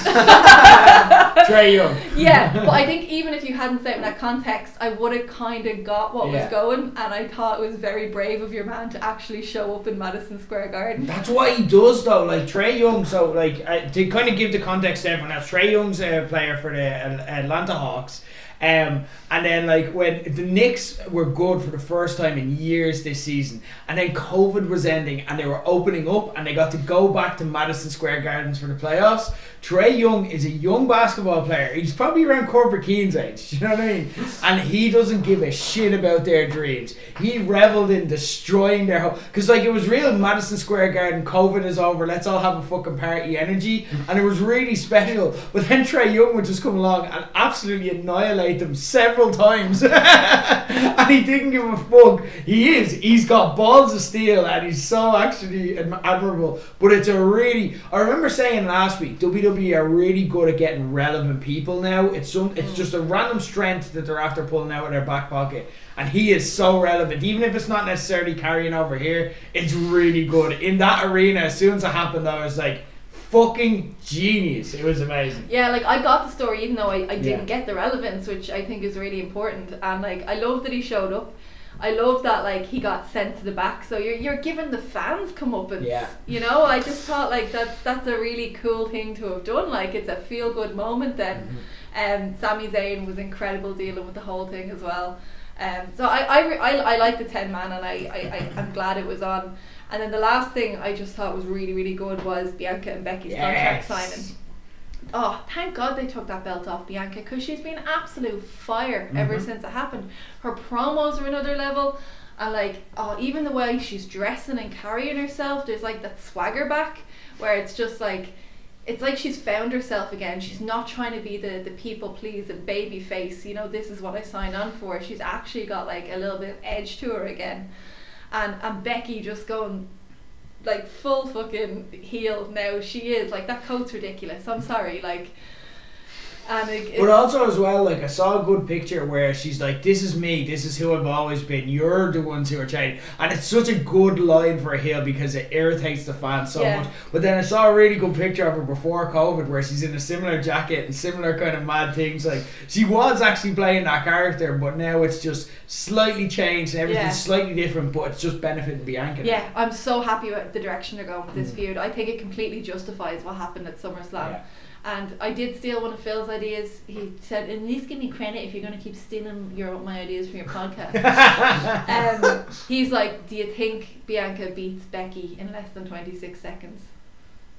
Trae Young. Yeah, but I think even if you hadn't sent that context, I would have kind of got what yeah. was going, and I thought it was very brave of your man to actually show up in Madison Square Garden. That's what he does, though. Like Trae Young, so like uh, to kind of give the context to everyone else, Trae Young's a player for the Atlanta Hawks. Um, and then like when the Knicks were good for the first time in years this season, and then COVID was ending and they were opening up and they got to go back to Madison Square Gardens for the playoffs. Trae Young is a young basketball player. He's probably around Corbett Kean's age, you know what I mean? And he doesn't give a shit about their dreams. He reveled in destroying their home, because like it was real Madison Square Garden, COVID is over, let's all have a fucking party energy, and it was really special. But then Trae Young would just come along and absolutely annihilate them several times and he didn't give a fuck. He is he's got balls of steel and he's so actually admirable. But it's a really, I remember saying last week, W W E are really good at getting relevant people now. It's some it's just a random strength that they're after pulling out of their back pocket, and he is so relevant. Even if it's not necessarily carrying over here, it's really good in that arena. As soon as it happened, I was like, fucking genius. It was amazing. Yeah, like I got the story even though I, I didn't yeah. get the relevance, which I think is really important. And like I love that he showed up. I love that like he got sent to the back, so you're you're giving the fans comeuppance. Yeah. You know, I just thought like that's that's a really cool thing to have done. Like it's a feel good moment then. Mm-hmm. Um, Sami Zayn was incredible dealing with the whole thing as well. Um, so I I, re- I I like the ten man, and I, I, I I'm glad it was on. And then the last thing I just thought was really, really good was Bianca and Becky's yes. contract signing. Oh, thank God they took that belt off Bianca, because she's been absolute fire mm-hmm. ever since it happened. Her promos are another level, and like, oh, even the way she's dressing and carrying herself, there's like that swagger back where it's just like, it's like she's found herself again. She's not trying to be the, the people please, the baby face, you know, this is what I signed on for. She's actually got like a little bit of edge to her again. And and Becky just going like full fucking heel now. She is like, that coat's ridiculous. I'm sorry, like. And it, but also as well, like I saw a good picture where she's like, "This is me. This is who I've always been. You're the ones who are changing." And it's such a good line for a heel because it irritates the fans so yeah. much. But then I saw a really good picture of her before COVID where she's in a similar jacket and similar kind of mad things. Like she was actually playing that character, but now it's just slightly changed and everything's yeah. slightly different. But it's just benefiting Bianca. Yeah, I'm so happy with the direction they're going with this mm. feud. I think it completely justifies what happened at SummerSlam. Yeah. And I did steal one of Phil's ideas. He said, at least give me credit if you're going to keep stealing your my ideas from your podcast. um, he's like, do you think Bianca beats Becky in less than twenty-six seconds?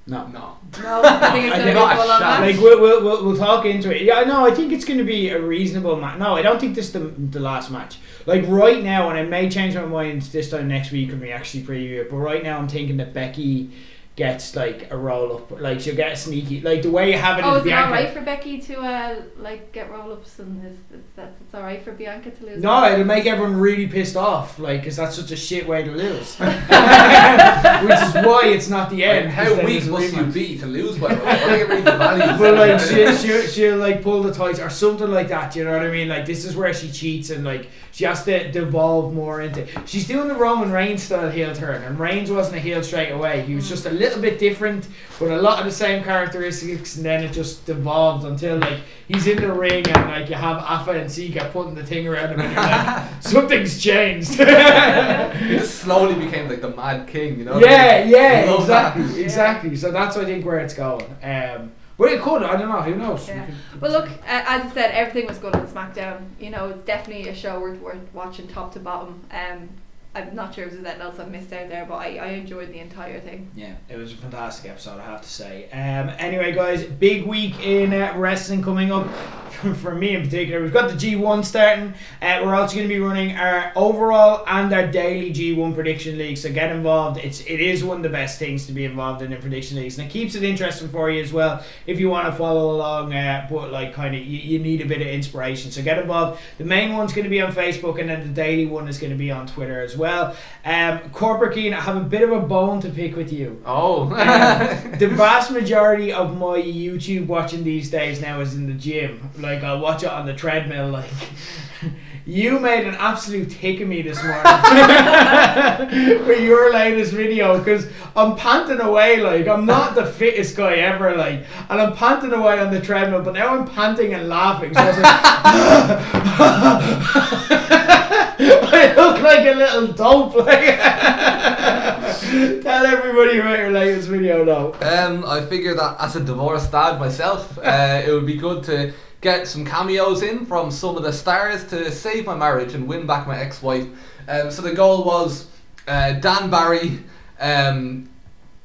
No. No. No, I think it's going to be a full on match. Like, we'll, we'll, we'll, we'll talk into it. Yeah, no, I think it's going to be a reasonable match. No, I don't think this is the, the last match. Like, right now, and I may change my mind this time next week when we actually preview it, but right now I'm thinking that Becky gets like a roll up, like she'll get a sneaky, like the way you have it. Oh, is Bianca. It alright for Becky to uh, like get roll ups and this, this, that's it's alright for Bianca to lose? No, it'll make everyone really pissed off, like, because that's such a shit way to lose. Which is why it's not the end. Like, how weak must you be to lose by the way? I think it the value. But like she, she, she'll like pull the ties or something like that, you know what I mean? Like this is where she cheats and like she has to devolve more into it. She's doing the Roman Reigns style heel turn, and Reigns wasn't a heel straight away. He was just a little little bit different, but a lot of the same characteristics, and then it just devolved until like he's in the ring and like you have Afa and Sika putting the thing around him and you're like, something's changed. He just slowly became like the Mad King, you know? Yeah, like, yeah, exactly, that. exactly. So that's I think where it's going. Um, Well, it could. I don't know. Who knows? Yeah. Well, look, uh, as I said, everything was good on SmackDown. You know, it's definitely a show worth worth watching top to bottom. Um, I'm not sure if there's anything else I missed out there, but I, I enjoyed the entire thing. Yeah, it was a fantastic episode, I have to say. Um, anyway, guys, big week in uh, wrestling coming up. for me in particular. We've got the G one starting. Uh, we're also going to be running our overall and our daily G one prediction league, so get involved. It's it is one of the best things to be involved in the prediction leagues, and it keeps it interesting for you as well if you want to follow along, uh, but like kind of you, you need a bit of inspiration, so get involved. The main one's going to be on Facebook, and then the daily one is going to be on Twitter as well. Um, Corbett Kean, I have a bit of a bone to pick with you. Oh. um, the vast majority of my YouTube watching these days now is in the gym. Like, I'll watch it on the treadmill. Like, you made an absolute tick of me this morning with your latest video, because I'm panting away. Like, I'm not the fittest guy ever, like, and I'm panting away on the treadmill, but now I'm panting and laughing, so I was like I look like a little dope, like. Tell everybody about your latest video now. Um, I figure that as a divorced dad myself, uh, it would be good to get some cameos in from some of the stars to save my marriage and win back my ex-wife. Um, so the goal was uh, Dan Barry, um,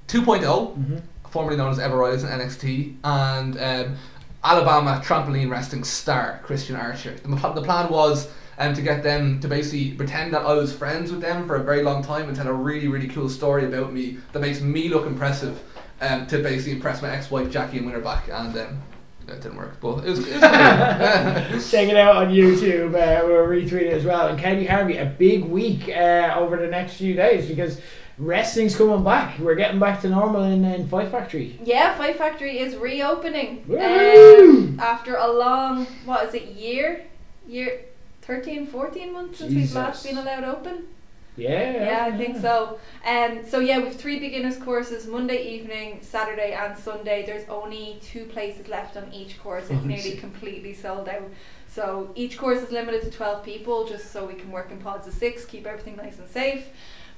two point oh, mm-hmm. formerly known as Ever Rise in N X T, and um, Alabama trampoline wrestling star Christian Archer. The, the plan was Um, to get them to basically pretend that I was friends with them for a very long time and tell a really, really cool story about me that makes me look impressive, um, to basically impress my ex-wife Jackie and win her back. And um, that didn't work, but it was, it was cool. Check it out on YouTube. Uh, we'll retweet it as well. And Katie Harvey, a big week uh, over the next few days, because wrestling's coming back. We're getting back to normal in, in Fight Factory. Yeah, Fight Factory is reopening. Um, after a long, what is it, year? Year... thirteen, fourteen months since Jesus. We've last been allowed open? Yeah. Yeah, I think so. Um, so yeah, we've three beginners courses, Monday evening, Saturday and Sunday. There's only two places left on each course. It's nearly completely sold out. So each course is limited to twelve people, just so we can work in pods of six, keep everything nice and safe.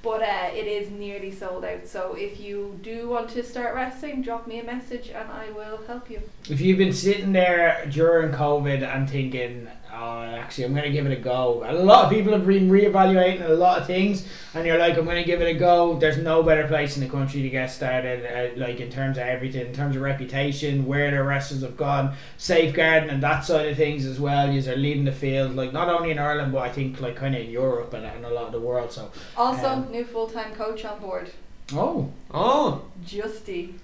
But uh, it is nearly sold out, so if you do want to start wrestling, drop me a message and I will help you. If you've been sitting there during COVID and thinking, oh, actually, I'm going to give it a go. A lot of people have been reevaluating a lot of things, and you're like, I'm going to give it a go. There's no better place in the country to get started, uh, like in terms of everything, in terms of reputation, where the wrestlers have gone, safeguarding and that side of things as well. Yous are leading the field, like not only in Ireland, but I think like kind of in Europe and, and a lot of the world. So also. Um, New full-time coach on board. Oh, oh, Justy.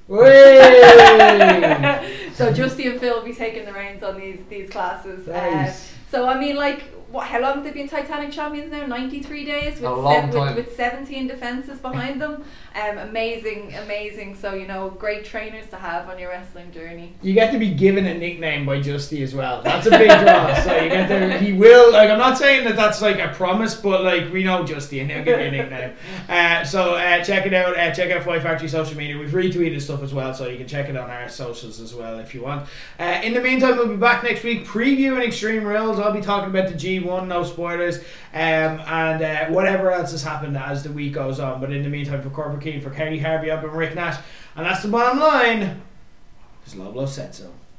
So Justy and Phil will be taking the reins on these these classes. Nice. Uh, so I mean, like, what? How long have they been Titanic champions now? ninety-three days with, se- with with seventeen defenses behind them. Um, amazing, amazing. So you know, great trainers to have on your wrestling journey. You get to be given a nickname by Justy as well. That's a big draw. So you get to, he will. Like, I'm not saying that that's like a promise, but like we know Justy, and he'll give you a nickname. Uh, so uh, check it out. Uh, check out Fight Factory social media. We've retweeted stuff as well, so you can check it on our socials as well if you want. Uh, in the meantime, we'll be back next week previewing Extreme Rules. I'll be talking about the G one, no spoilers, um, and uh, whatever else has happened as the week goes on. But in the meantime, for Corbett Kean, for Katie Harvey, I've been Rick Nash, and that's the bottom line, because Loblo said so.